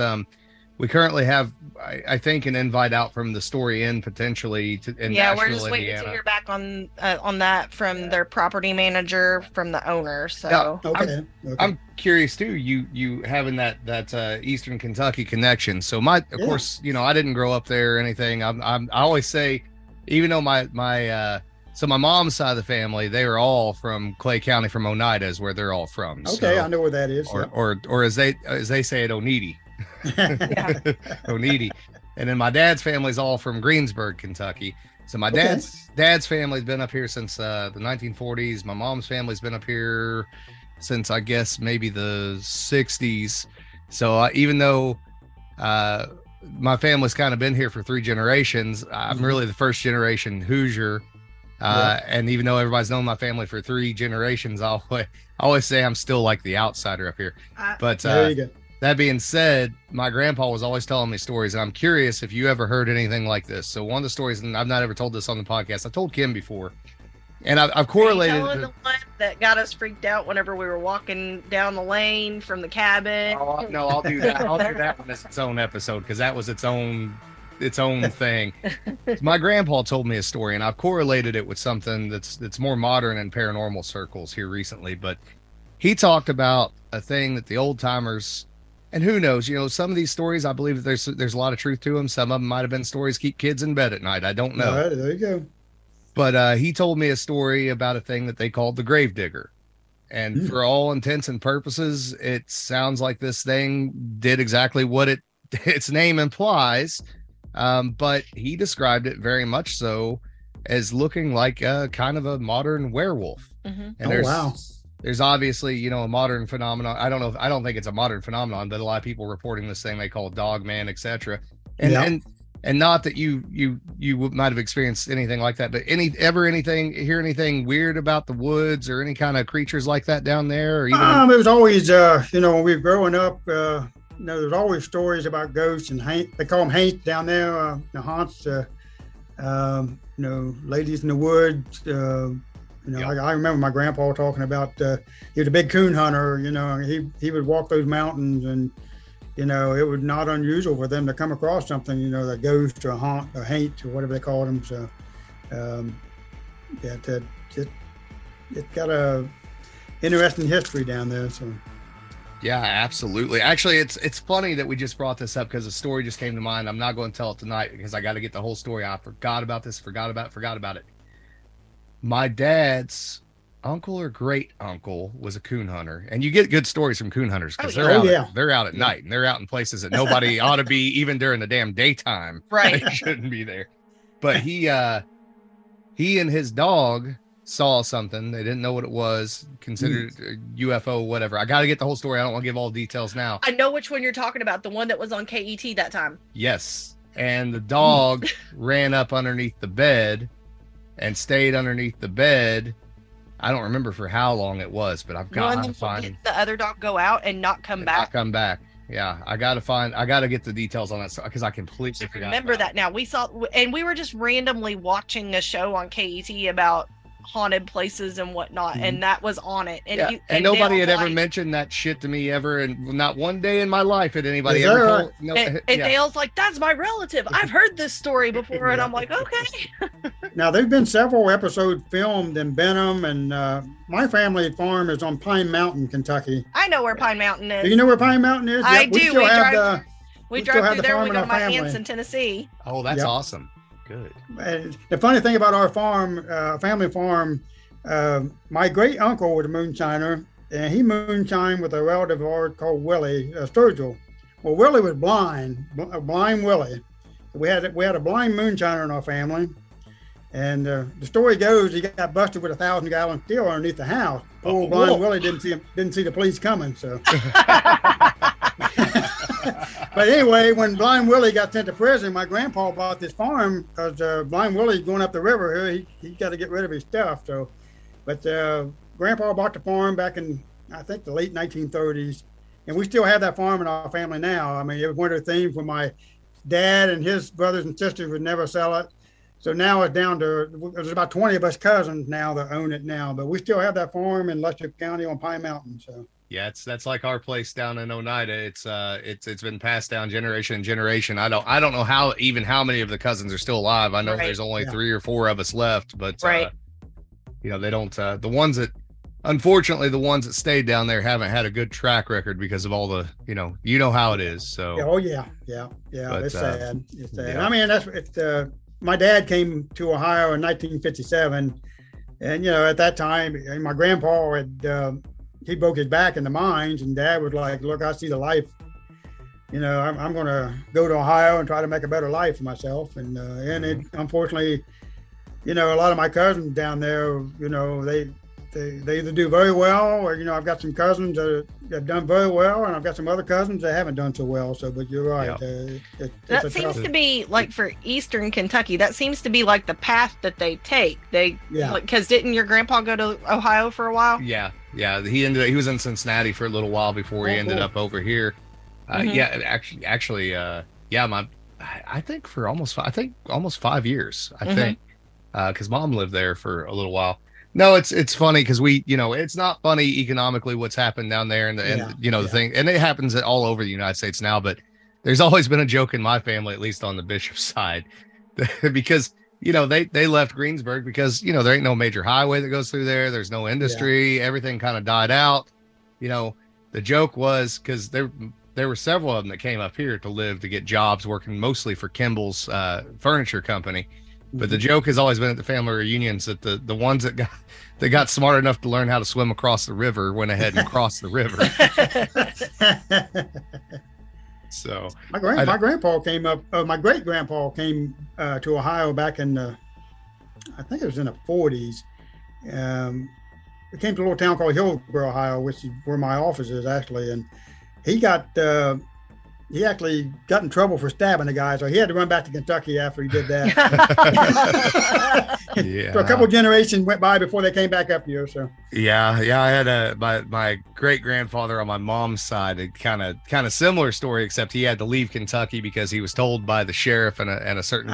We currently have, I think, an invite out from the Story Inn potentially to, in Nashville, Indiana. Yeah, we're just waiting to hear back on that from their property manager, from the owner. So now, I'm curious too. You having that Eastern Kentucky connection. So of course, you know, I didn't grow up there or anything. I always say, even though my mom's side of the family, they were all from Clay County, from Oneida is where they're all from. Okay, so, I know where that is. Or as they say it, Oneida. Oneida. And then my dad's family's all from Greensburg, Kentucky. So my dad's family's been up here since the 1940s. My mom's family's been up here since, I guess, maybe the 60s. So even though my family's kind of been here for three generations, I'm really the first generation Hoosier. And even though everybody's known my family for three generations, I always say I'm still like the outsider up here. But there you go. That being said, my grandpa was always telling me stories, and I'm curious if you ever heard anything like this. So one of the stories, and I've not ever told this on the podcast, I told Kim before, and I've correlated. The one that got us freaked out whenever we were walking down the lane from the cabin. Oh, no, I'll do that. I'll do that one as its own episode, because that was its own thing. My grandpa told me a story, and I've correlated it with something that's more modern in paranormal circles here recently. But he talked about a thing that the old timers. And who knows, you know, some of these stories, I believe that there's a lot of truth to them. Some of them might have been stories keep kids in bed at night. I don't know. All right, there you go. But he told me a story about a thing that they called the gravedigger. And for all intents and purposes, it sounds like this thing did exactly what its name implies. But he described it very much so as looking like a kind of a modern werewolf. Mm-hmm. And there's obviously, you know, a modern phenomenon. I don't think it's a modern phenomenon, but a lot of people reporting this thing they call dog man, etc. And not that you might have experienced anything like that, but hear anything weird about the woods or any kind of creatures like that down there? Or even it was always, you know, when we were growing up, you know, there's always stories about ghosts and haunts. They call them haunts down there, the haunts. You know, ladies in the woods. You know, I remember my grandpa talking about he was a big coon hunter. You know, he would walk those mountains, and you know, it was not unusual for them to come across something. You know, that ghost or haunt or haint or whatever they called them. So, it's got a interesting history down there. So, yeah, absolutely. Actually, it's funny that we just brought this up because a story just came to mind. I'm not going to tell it tonight because I got to get the whole story. I forgot about this. Forgot about it. My dad's uncle or great uncle was a coon hunter, and you get good stories from coon hunters because they're out at night, and they're out in places that nobody ought to be, even during the damn daytime. Right, they shouldn't be there. But he and his dog saw something. They didn't know what it was, considered a UFO, whatever. I got to get the whole story. I don't want to give all the details now. I know which one you're talking about, the one that was on KET that time. Yes, and the dog ran up underneath the bed. And stayed underneath the bed. I don't remember for how long it was, but I've got to find the other dog go out and not come back. Not come back. Yeah, I got to get the details on that because I completely forgot. Remember that now. We were just randomly watching a show on KET about haunted places and whatnot, and that was on it. And nobody had ever mentioned that shit to me ever, and not one day in my life had anybody ever told. No, Dale's like, that's my relative. I've heard this story before, and I'm like, okay. Now there've been several episodes filmed in Benham, and my family farm is on Pine Mountain, Kentucky. I know where Pine Mountain is. Do you know where Pine Mountain is? I do. We drive through there. We go to my aunt's in Tennessee. Oh, that's awesome. Good. And the funny thing about our farm, family farm, my great uncle was a moonshiner, and he moonshined with a relative of ours called Willie Sturgill. Well, Willie was blind Willie. We had a blind moonshiner in our family, and the story goes he got busted with 1,000-gallon steel underneath the house. Poor blind Willie didn't see the police coming. So. But anyway, when Blind Willie got sent to prison, my grandpa bought this farm because Blind Willie's going up the river here. He's got to get rid of his stuff. So, but Grandpa bought the farm back in, I think, the late 1930s. And we still have that farm in our family now. I mean, it was one of the things when my dad and his brothers and sisters would never sell it. So now it's down to, there's about 20 of us cousins now that own it now. But we still have that farm in Lester County on Pine Mountain. So. Yeah, that's like our place down in Oneida. It's been passed down generation and generation. I don't know how many of the cousins are still alive. I know there's only 3 or 4 of us left, but you know, they don't. The ones that, unfortunately, the ones that stayed down there haven't had a good track record because of all the, you know how it is. So But, it's sad. It's sad. Yeah. I mean, my dad came to Ohio in 1957, and at that time, my grandpa had. He broke his back in the mines, and Dad was like, look, I see the life, I'm going to go to Ohio and try to make a better life for myself. And it, unfortunately, a lot of my cousins down there, they either do very well, or, I've got some cousins that have done very well, and I've got some other cousins that haven't done so well. So, but you're right. Yep. That seems to be like for Eastern Kentucky, that seems to be like the path that they take. Because didn't your grandpa go to Ohio for a while? Yeah. Yeah, he was in Cincinnati for a little while before he ended up over here. I think almost 5 years. I think because Mom lived there for a little while. No, it's funny because we, it's not funny economically what's happened down there, and the thing, and it happens all over the United States now. But there's always been a joke in my family, at least on the Bishop's side, because. They left Greensburg because, there ain't no major highway that goes through there. There's no industry. Yeah. Everything kind of died out. The joke was because there were several of them that came up here to get jobs working mostly for Kimball's furniture company. Mm-hmm. But the joke has always been at the family reunions that the ones that got smart enough to learn how to swim across the river went ahead and crossed the river. So my great grandpa came to Ohio back in I think it was in the 40s. It came to a little town called Hillsboro, Ohio, which is where my office is actually. And he actually got in trouble for stabbing a guy. So he had to run back to Kentucky after he did that. Yeah. So a couple of generations went by before they came back up here. So yeah, I had my great grandfather on my mom's side, a kind of similar story, except he had to leave Kentucky because he was told by the sheriff and a certain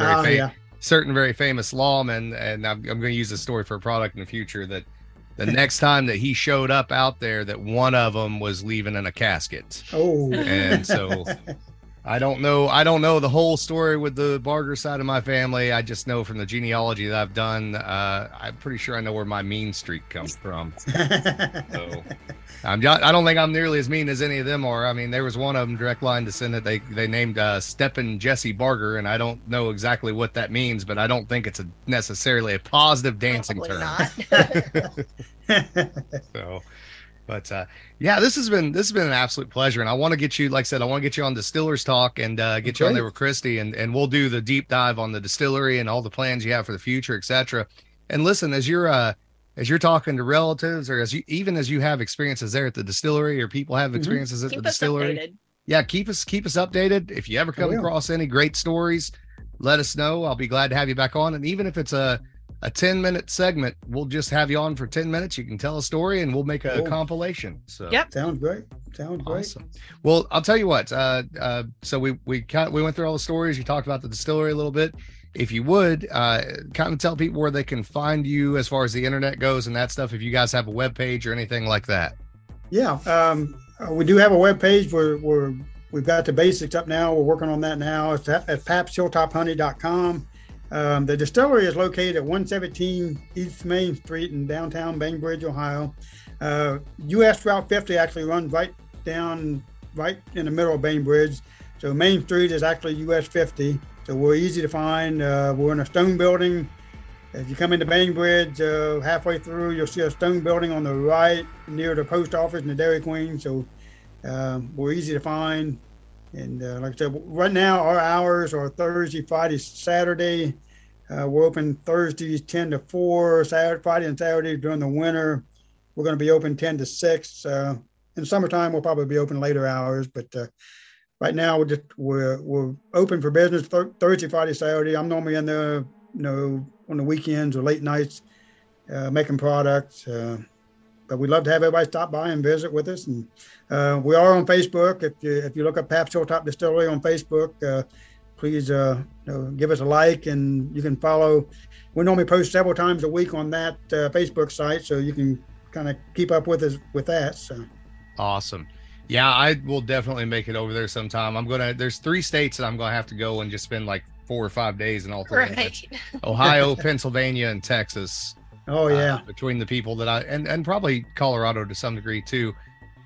very famous lawman, and I'm going to use this story for a product in the future, that the next time that he showed up out there, that one of them was leaving in a casket. Oh, and so. I don't know the whole story with the Barger side of my family. I just know from the genealogy that I've done, I'm pretty sure I know where my mean streak comes from. So I don't think I'm nearly as mean as any of them are. I mean, there was one of them, direct line descendant, they named Stephen Jesse Barger, and I don't know exactly what that means, but I don't think it's necessarily a positive dancing term. Not. So... But this has been an absolute pleasure, and I want to get you, like I said, I want to get you on Distillers Talk and get you on there with Christy, and we'll do the deep dive on the distillery and all the plans you have for the future, etc. And listen, as you're talking to relatives, or as you have experiences there at the distillery, or people have experiences at the distillery, keep us updated. If you ever come across any great stories, let us know. I'll be glad to have you back on, and even if it's a 10-minute segment, we'll just have you on for 10 minutes. You can tell a story and we'll make a compilation. So sounds great. Awesome. Well, I'll tell you what, so we went through all the stories. You talked about the distillery a little bit. If you would kind of tell people where they can find you as far as the internet goes and that stuff, if you guys have a web page or anything like that. We do have a web page where we've got the basics up now. We're working on that now. It's at papshilltophoney.com. The distillery is located at 117 East Main Street in downtown Bainbridge, Ohio. U.S. Route 50 actually runs right in the middle of Bainbridge. So Main Street is actually U.S. 50. So we're easy to find. We're in a stone building. If you come into Bainbridge, halfway through, you'll see a stone building on the right near the post office and the Dairy Queen. So we're easy to find. And like I said, right now our hours are Thursday, Friday, Saturday. We're open Thursdays 10 to 4, Friday and Saturday during the winter. We're going to be open 10 to 6. In the summertime, we'll probably be open later hours. But right now we're open for business Thursday, Friday, Saturday. I'm normally in there, on the weekends or late nights making products. But we'd love to have everybody stop by and visit with us. And we are on Facebook. If you look up Paps Hilltop Distillery on Facebook, please give us a like, and you can follow. We normally post several times a week on that Facebook site, so you can kind of keep up with us with that. So. Awesome. Yeah, I will definitely make it over there sometime. There's 3 states that I'm going to have to go and just spend like 4 or 5 days in all 3. Right. Ohio, Pennsylvania, and Texas. Oh, yeah. Between the people that and probably Colorado to some degree too.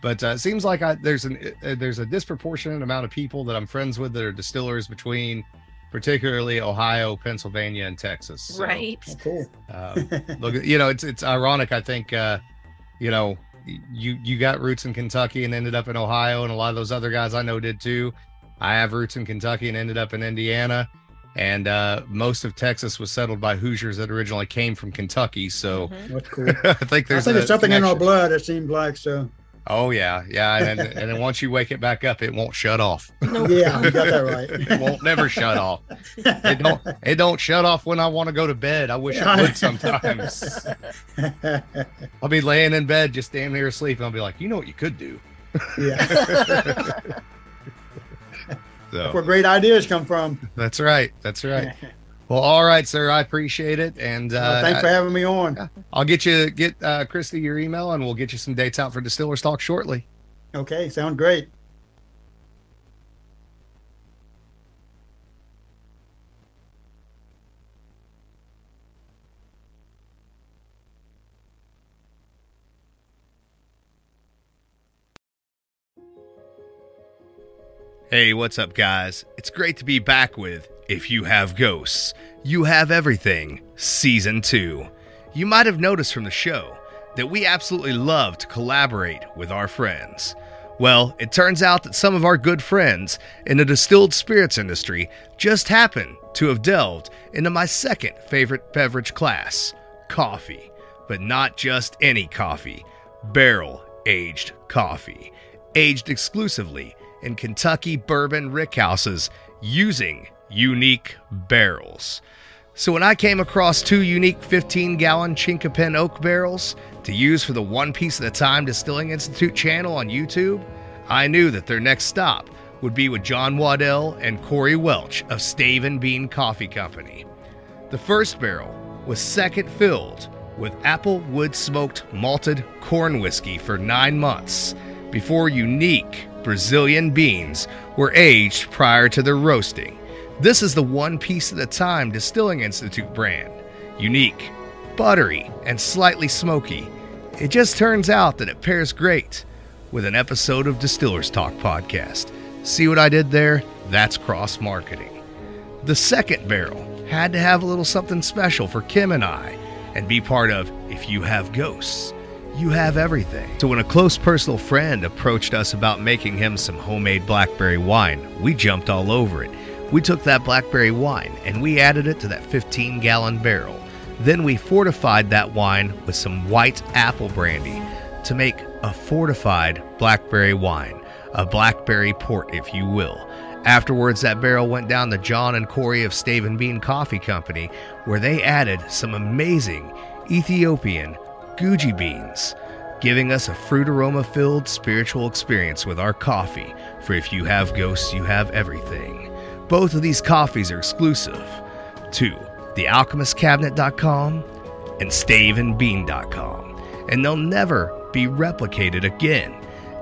But it seems like there's a disproportionate amount of people that I'm friends with that are distillers between particularly Ohio, Pennsylvania, and Texas. So, right. Cool. Look, it's ironic. I think, you got roots in Kentucky and ended up in Ohio, and a lot of those other guys I know did too. I have roots in Kentucky and ended up in Indiana, and most of Texas was settled by Hoosiers that originally came from Kentucky. So that's cool. I think there's something connection in our blood, it seems like, so. Oh yeah, and then once you wake it back up, it won't shut off. Nope. Yeah, you got that right. It won't never shut off. It don't shut off when I want to go to bed. I wish it would sometimes. I'll be laying in bed, just damn near asleep, and I'll be like, you know what you could do? Yeah. That's where great ideas come from. That's right. Well, all right, sir. I appreciate it, and thanks for having me on. I'll get Christy your email, and we'll get you some dates out for Distillers Talk shortly. Okay, sound great. Hey, what's up, guys? It's great to be back with If You Have Ghosts, You Have Everything, Season 2. You might have noticed from the show that we absolutely love to collaborate with our friends. Well, it turns out that some of our good friends in the distilled spirits industry just happen to have delved into my second favorite beverage class, coffee. But not just any coffee, barrel-aged coffee, aged exclusively in Kentucky bourbon rickhouses using unique barrels. So when I came across 2 unique 15-gallon Chinquapin oak barrels to use for the One Piece at a Time Distilling Institute channel on YouTube, I knew that their next stop would be with John Waddell and Corey Welch of Stave and Bean Coffee Company. The first barrel was second filled with apple wood-smoked malted corn whiskey for 9 months before unique Brazilian beans were aged prior to their roasting. This is the One Piece at a Time Distilling Institute brand. Unique, buttery, and slightly smoky. It just turns out that it pairs great with an episode of Distillers Talk podcast. See what I did there? That's cross-marketing. The second barrel had to have a little something special for Kim and I and be part of If You Have Ghosts, You Have Everything. So when a close personal friend approached us about making him some homemade blackberry wine, we jumped all over it. We took that blackberry wine and we added it to that 15-gallon barrel. Then we fortified that wine with some white apple brandy to make a fortified blackberry wine, a blackberry port, if you will. Afterwards, that barrel went down to John and Corey of Stave and Bean Coffee Company, where they added some amazing Ethiopian goji beans, giving us a fruit aroma-filled spiritual experience with our coffee. For If You Have Ghosts, You Have Everything. Both of these coffees are exclusive to thealchemistcabinet.com and staveandbean.com, and they'll never be replicated again.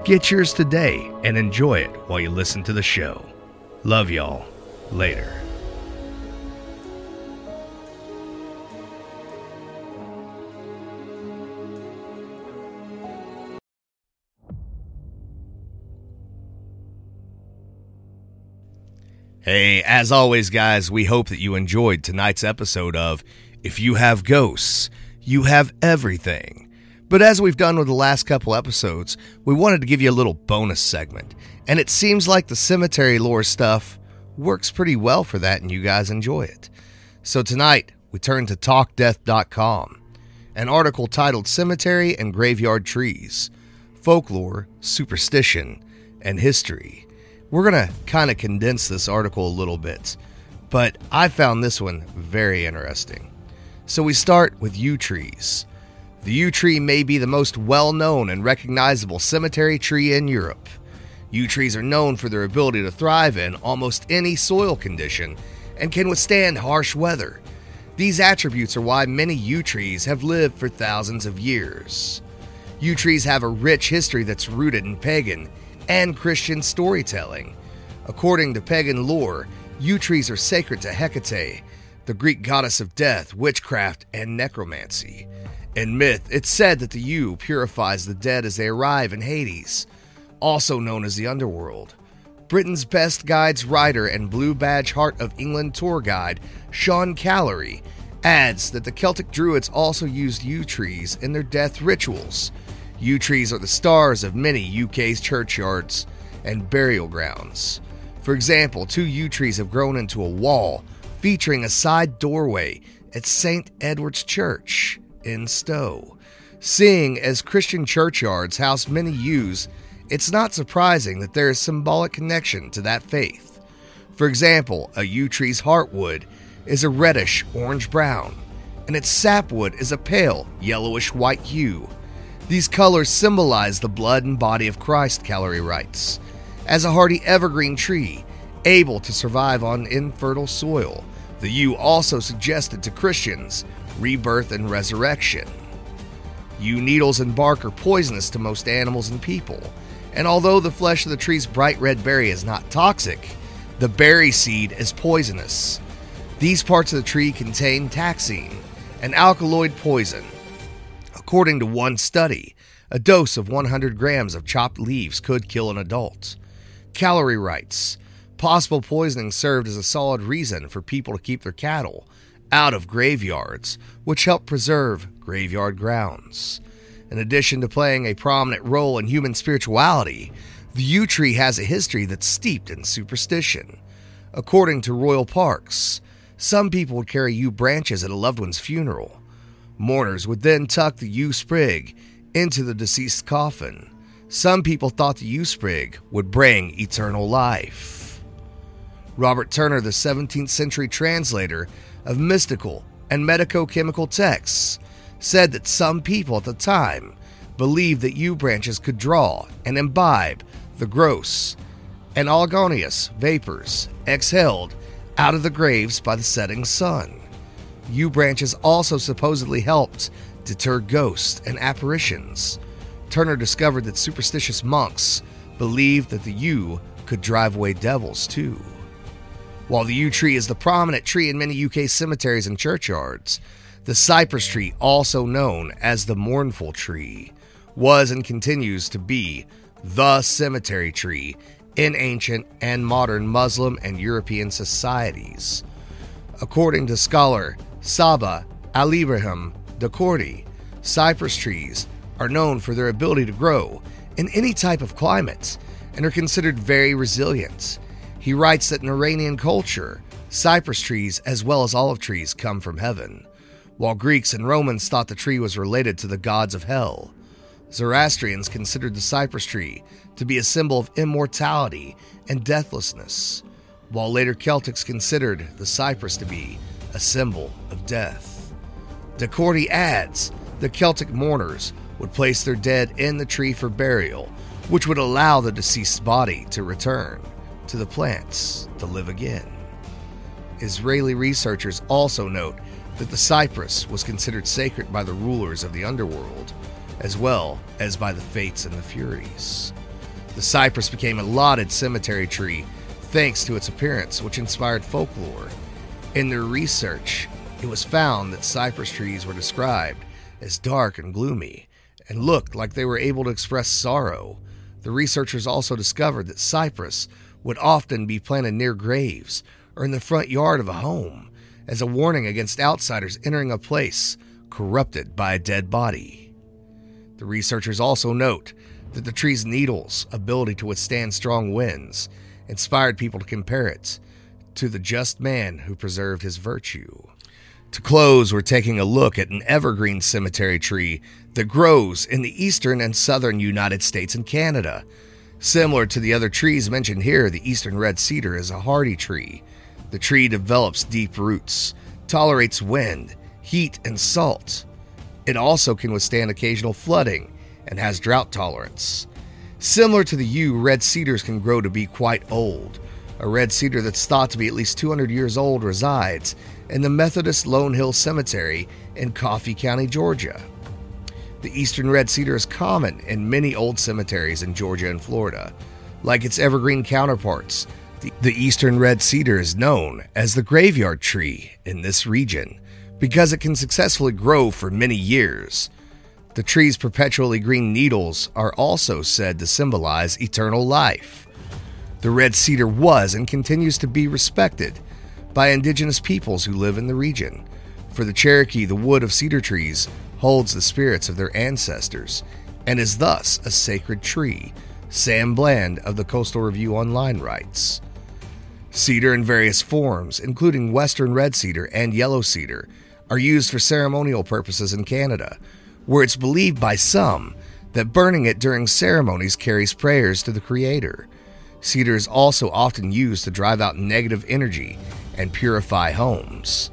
Get yours today and enjoy it while you listen to the show. Love y'all. Later. Hey, as always, guys, we hope that you enjoyed tonight's episode of If You Have Ghosts, You Have Everything. But as we've done with the last couple episodes, we wanted to give you a little bonus segment. And it seems like the cemetery lore stuff works pretty well for that, and you guys enjoy it. So tonight, we turn to TalkDeath.com, an article titled Cemetery and Graveyard Trees, Folklore, Superstition, and History. We're going to kind of condense this article a little bit, but I found this one very interesting. So we start with yew trees. The yew tree may be the most well-known and recognizable cemetery tree in Europe. Yew trees are known for their ability to thrive in almost any soil condition and can withstand harsh weather. These attributes are why many yew trees have lived for thousands of years. Yew trees have a rich history that's rooted in pagan and Christian storytelling. According to pagan lore, yew trees are sacred to Hecate, the Greek goddess of death, witchcraft, and necromancy. In myth, it's said that the yew purifies the dead as they arrive in Hades, also known as the underworld. Britain's Best Guides writer and Blue Badge Heart of England tour guide Sean Callery adds that the Celtic Druids also used yew trees in their death rituals. Yew trees are the stars of many UK's churchyards and burial grounds. For example, 2 yew trees have grown into a wall featuring a side doorway at St. Edward's Church in Stowe. Seeing as Christian churchyards house many yews, it's not surprising that there is symbolic connection to that faith. For example, a yew tree's heartwood is a reddish orange-brown, and its sapwood is a pale yellowish-white hue. These colors symbolize the blood and body of Christ, Callery writes. As a hardy evergreen tree, able to survive on infertile soil, the yew also suggested to Christians rebirth and resurrection. Yew needles and bark are poisonous to most animals and people, and although the flesh of the tree's bright red berry is not toxic, the berry seed is poisonous. These parts of the tree contain taxine, an alkaloid poison. According to one study, a dose of 100 grams of chopped leaves could kill an adult. Callery writes, possible poisoning served as a solid reason for people to keep their cattle out of graveyards, which help preserve graveyard grounds. In addition to playing a prominent role in human spirituality, the yew tree has a history that's steeped in superstition. According to royal parks, some people would carry yew branches at a loved one's funeral. Mourners would then tuck the yew sprig into the deceased's coffin. Some people thought the yew sprig would bring eternal life. Robert Turner, the 17th century translator of mystical and medico-chemical texts, said that some people at the time believed that yew branches could draw and imbibe the gross and oleaginous vapors exhaled out of the graves by the setting sun. Yew branches also supposedly helped deter ghosts and apparitions. Turner discovered that superstitious monks believed that the yew could drive away devils too. While the yew tree is the prominent tree in many UK cemeteries and churchyards, the cypress tree, also known as the mournful tree, was and continues to be the cemetery tree in ancient and modern Muslim and European societies. According to scholar Saba Alibrahim Dakordi, cypress trees are known for their ability to grow in any type of climate and are considered very resilient. He writes that in Iranian culture, cypress trees as well as olive trees come from heaven, while Greeks and Romans thought the tree was related to the gods of hell. Zoroastrians considered the cypress tree to be a symbol of immortality and deathlessness, while later Celtics considered the cypress to be a symbol of death. Dakordi adds the Celtic mourners would place their dead in the tree for burial, which would allow the deceased's body to return to the plants to live again. Israeli researchers also note that the cypress was considered sacred by the rulers of the underworld, as well as by the Fates and the Furies. The cypress became a lauded cemetery tree thanks to its appearance, which inspired folklore. In their research, it was found that cypress trees were described as dark and gloomy and looked like they were able to express sorrow. The researchers also discovered that cypress would often be planted near graves or in the front yard of a home as a warning against outsiders entering a place corrupted by a dead body. The researchers also note that the tree's needles' ability to withstand strong winds inspired people to compare it to the just man who preserved his virtue. To close, we're taking a look at an evergreen cemetery tree that grows in the eastern and southern United States and Canada. Similar to the other trees mentioned here, the eastern red cedar is a hardy tree. The tree develops deep roots, tolerates wind, heat, and salt. It also can withstand occasional flooding and has drought tolerance. Similar to the yew, red cedars can grow to be quite old. A red cedar that's thought to be at least 200 years old resides in the Methodist Lone Hill Cemetery in Coffee County, Georgia. The eastern red cedar is common in many old cemeteries in Georgia and Florida. Like its evergreen counterparts, the eastern red cedar is known as the graveyard tree in this region because it can successfully grow for many years. The tree's perpetually green needles are also said to symbolize eternal life. The red cedar was and continues to be respected by indigenous peoples who live in the region. For the Cherokee, the wood of cedar trees holds the spirits of their ancestors and is thus a sacred tree, Sam Bland of the Coastal Review Online writes. Cedar in various forms, including western red cedar and yellow cedar, are used for ceremonial purposes in Canada, where it's believed by some that burning it during ceremonies carries prayers to the Creator. Cedar is also often used to drive out negative energy and purify homes.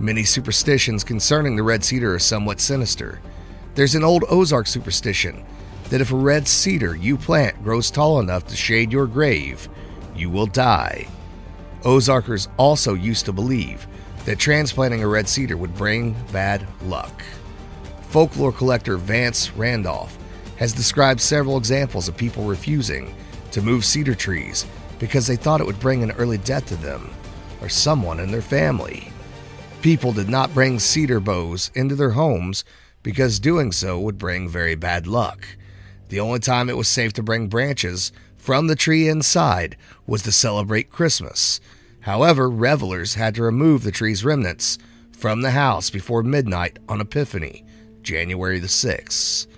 Many superstitions concerning the red cedar are somewhat sinister. There's an old Ozark superstition that if a red cedar you plant grows tall enough to shade your grave, you will die. Ozarkers also used to believe that transplanting a red cedar would bring bad luck. Folklore collector Vance Randolph has described several examples of people refusing to move cedar trees because they thought it would bring an early death to them or someone in their family. People did not bring cedar boughs into their homes because doing so would bring very bad luck. The only time it was safe to bring branches from the tree inside was to celebrate Christmas. However, revelers had to remove the tree's remnants from the house before midnight on Epiphany, January the 6th.